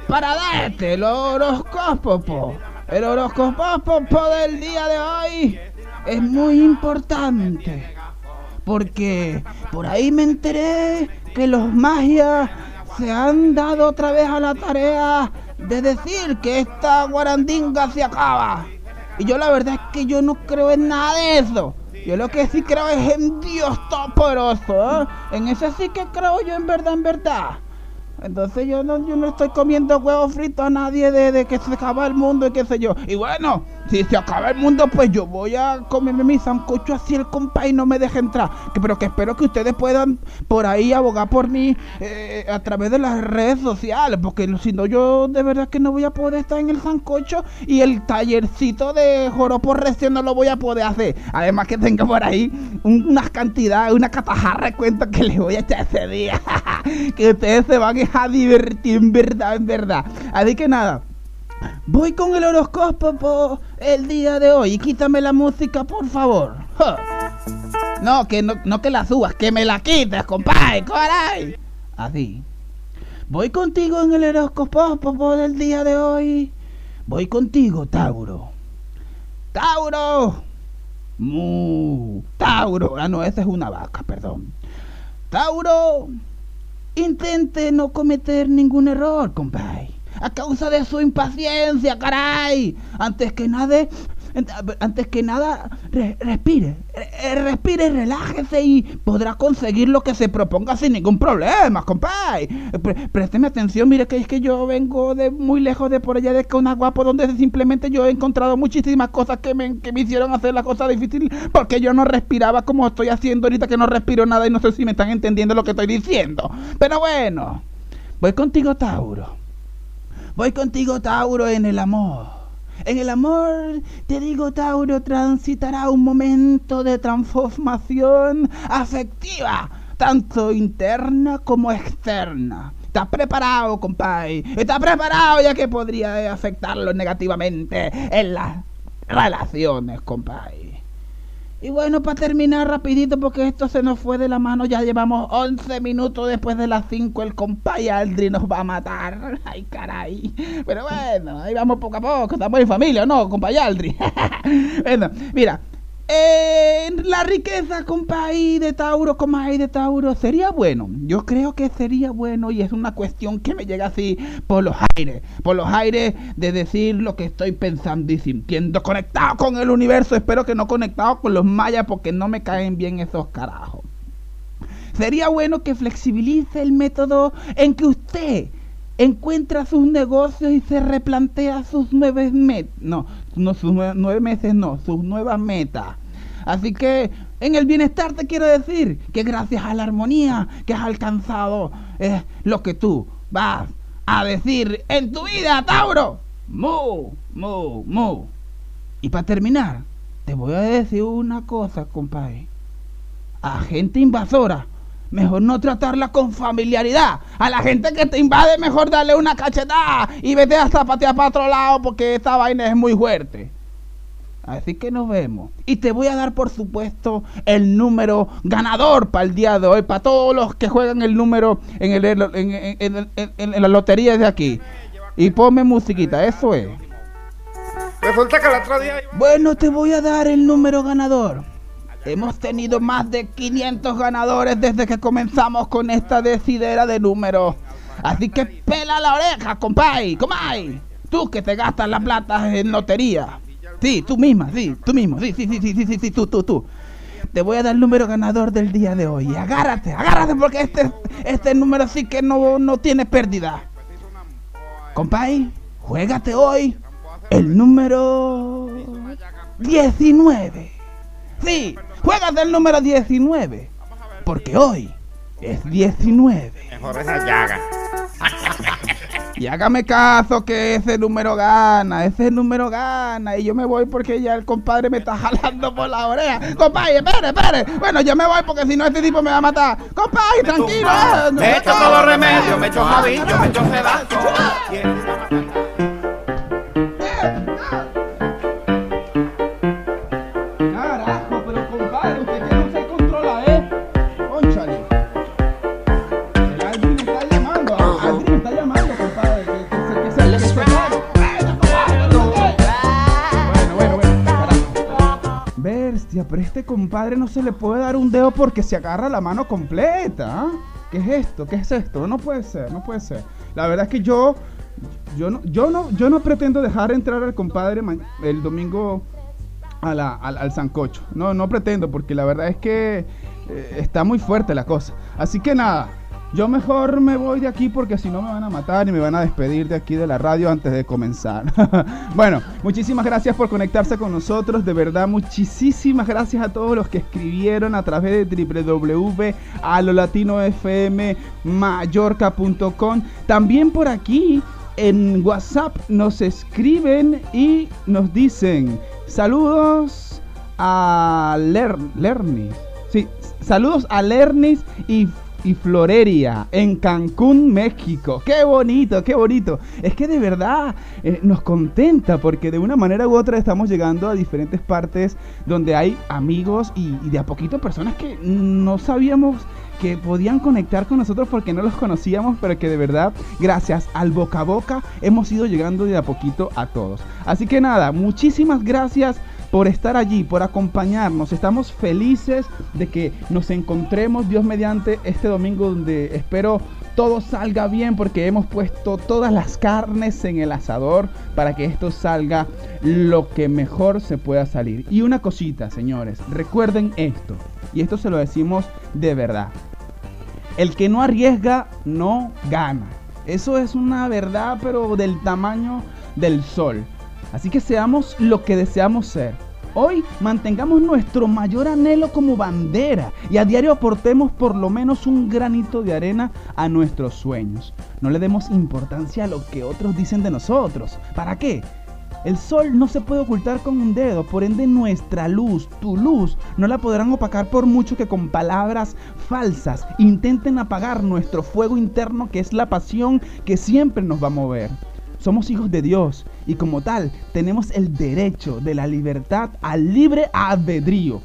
para darte el horóscopo. El horóscopo del día de hoy es muy importante, porque por ahí me enteré que los magias se han dado otra vez a la tarea de decir que esta guarandinga se acaba. Y yo la verdad es que yo no creo en nada de eso. Yo lo que sí creo es en Dios Todopoderoso, ¿eh? En eso sí que creo yo, en verdad, en verdad. Entonces yo no, yo no estoy comiendo huevos fritos a nadie de, de que se acaba el mundo y qué sé yo. Y bueno, si se acaba el mundo, pues yo voy a comerme mi sancocho así el compay no me deja entrar. Que, pero que espero que ustedes puedan por ahí abogar por mí eh, a través de las redes sociales. Porque si no, yo de verdad que no voy a poder estar en el sancocho y el tallercito de joropo recién no lo voy a poder hacer. Además que tengo por ahí un, unas cantidades, una catajarra de cuentos que les voy a echar ese día. Que ustedes se van a a divertir, en verdad, en verdad. Así que nada, voy con el horóscopo el día de hoy. Quítame la música, por favor. ¡Ja! No, que no, no que la subas, que me la quites, compadre, caray. Así. Voy contigo en el horóscopo del día de hoy. Voy contigo, Tauro. Tauro. Mu. Tauro. Ah, no, esa es una vaca, perdón. Tauro. Intente no cometer ningún error, compay, a causa de su impaciencia, caray. Antes que nada, antes que nada, re- respire, re- respire, relájese y podrá conseguir lo que se proponga sin ningún problema, compay. Pre- Présteme atención, mire que es que yo vengo de muy lejos de por allá de Conaguapo, donde simplemente yo he encontrado muchísimas cosas que me, que me hicieron hacer la cosa difícil porque yo no respiraba como estoy haciendo ahorita, que no respiro nada y no sé si me están entendiendo lo que estoy diciendo. Pero bueno, voy contigo, Tauro. Voy contigo, Tauro, en el amor. En el amor, te digo, Tauro, transitará un momento de transformación afectiva, tanto interna como externa. ¿Estás preparado, compay? ¿Estás preparado? Ya que podría afectarlo negativamente en las relaciones, compay. Y bueno, para terminar rapidito, porque esto se nos fue de la mano, ya llevamos once minutos después de las cinco, el compay Aldri nos va a matar. Ay, caray. Pero bueno, ahí vamos poco a poco, estamos en familia, ¿no, compay Aldri? Bueno, mira, eh, la riqueza, compay de Tauro, compay de Tauro, sería bueno. Yo creo que sería bueno y es una cuestión que me llega así por los aires, por los aires de decir lo que estoy pensando y sintiendo, conectado con el universo. Espero que no conectado con los mayas porque no me caen bien esos carajos. Sería bueno que flexibilice el método en que usted encuentra sus negocios y se replantea sus nueve metas. No, no, sus nueve, nueve meses no, sus nuevas metas. Así que en el bienestar te quiero decir que gracias a la armonía que has alcanzado es lo que tú vas a decir en tu vida, Tauro. Mu, mu, mu. Y para terminar, te voy a decir una cosa, compadre. A gente invasora, mejor no tratarla con familiaridad. A la gente que te invade, mejor darle una cachetada y vete hasta patear para otro lado, porque esta vaina es muy fuerte. Así que nos vemos. Y te voy a dar, por supuesto, el número ganador para el día de hoy, para todos los que juegan el número en, el, en, en, en, en, en la lotería de aquí. Y ponme musiquita, eso es. Bueno, te voy a dar el número ganador. Hemos tenido más de quinientos ganadores desde que comenzamos con esta decidera de números. Así que pela la oreja, compay, compay. Tú que te gastas las plata en lotería. Sí, tú misma, sí, tú mismo, sí, sí, sí, sí, sí, sí, sí, tú, tú, tú. Te voy a dar el número ganador del día de hoy. Agárrate, agárrate, porque este, este número sí que no, no tiene pérdida. Compay, juégate hoy el número diecinueve. Sí, juegas del número diecinueve, porque hoy es diecinueve. Mejor esa llaga. Y hágame caso que ese número gana, ese número gana. Y yo me voy porque ya el compadre me está jalando por la oreja. Compadre, espere, espere. Bueno, yo me voy porque si no este tipo me va a matar. Compadre, tranquilo. Me echo todos los remedios, me echo javillo, me echo cedazo. Pero este compadre no se le puede dar un dedo porque se agarra la mano completa. ¿Eh? ¿Qué es esto? ¿Qué es esto? No puede ser, no puede ser. La verdad es que yo yo no yo no yo no pretendo dejar entrar al compadre el domingo a la, al, al sancocho. No no pretendo, porque la verdad es que eh, está muy fuerte la cosa. Así que nada, yo mejor me voy de aquí porque si no me van a matar y me van a despedir de aquí de la radio antes de comenzar. Bueno, muchísimas gracias por conectarse con nosotros. De verdad, muchísimas gracias a todos los que escribieron a través de doble u doble u doble u punto a lo latino f m mallorca punto com. También por aquí en WhatsApp nos escriben y nos dicen saludos a Ler Lernis. Sí, saludos a Lernis y y Floreria en Cancún, México. ¡Qué bonito, qué bonito! Es que de verdad eh, nos contenta porque de una manera u otra estamos llegando a diferentes partes donde hay amigos y, y de a poquito personas que no sabíamos que podían conectar con nosotros porque no los conocíamos, pero que de verdad, gracias al boca a boca, hemos ido llegando de a poquito a todos. Así que nada, muchísimas gracias por estar allí, por acompañarnos. Estamos felices de que nos encontremos, Dios mediante, este domingo, donde espero todo salga bien, porque hemos puesto todas las carnes en el asador para que esto salga lo que mejor se pueda salir. Y una cosita, señores, recuerden esto, y esto se lo decimos de verdad: el que no arriesga no gana. Eso es una verdad, pero del tamaño del sol. Así que seamos lo que deseamos ser. Hoy mantengamos nuestro mayor anhelo como bandera y a diario aportemos por lo menos un granito de arena a nuestros sueños. No le demos importancia a lo que otros dicen de nosotros. ¿Para qué? El sol no se puede ocultar con un dedo, por ende nuestra luz, tu luz, no la podrán opacar por mucho que con palabras falsas intenten apagar nuestro fuego interno, que es la pasión que siempre nos va a mover. Somos hijos de Dios y como tal tenemos el derecho de la libertad al libre albedrío.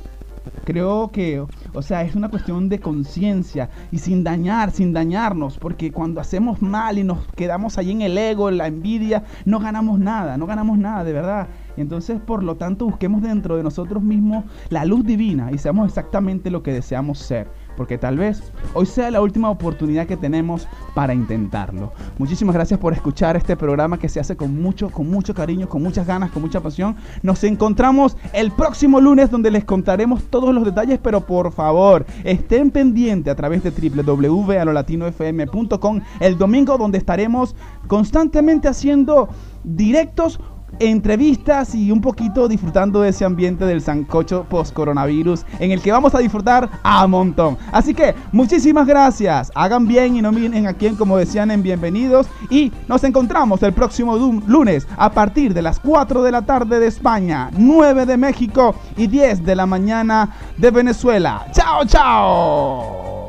Creo que, o sea, es una cuestión de conciencia y sin dañar, sin dañarnos, porque cuando hacemos mal y nos quedamos ahí en el ego, en la envidia, no ganamos nada, no ganamos nada de verdad. Y entonces, por lo tanto, busquemos dentro de nosotros mismos la luz divina y seamos exactamente lo que deseamos ser. Porque tal vez hoy sea la última oportunidad que tenemos para intentarlo. Muchísimas gracias por escuchar este programa que se hace con mucho, con mucho cariño, con muchas ganas, con mucha pasión. Nos encontramos el próximo lunes donde les contaremos todos los detalles, pero por favor, estén pendientes a través de doble u doble u doble u punto a lo latino f m punto com el domingo, donde estaremos constantemente haciendo directos, entrevistas y un poquito disfrutando de ese ambiente del sancocho post coronavirus en el que vamos a disfrutar a montón. Así que muchísimas gracias, hagan bien y no miren a quién, como decían en Bienvenidos, y nos encontramos el próximo lunes a partir de las cuatro de la tarde de España, nueve de México y diez de la mañana de Venezuela. ¡Chao, chao!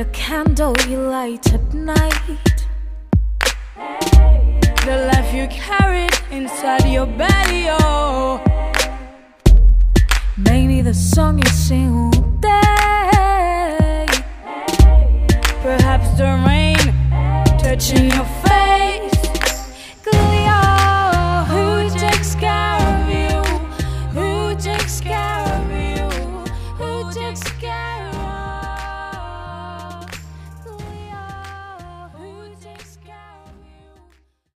a candle you light up night. The life you carried inside your belly, oh. Maybe the song you sing all day. Perhaps the rain touching your face.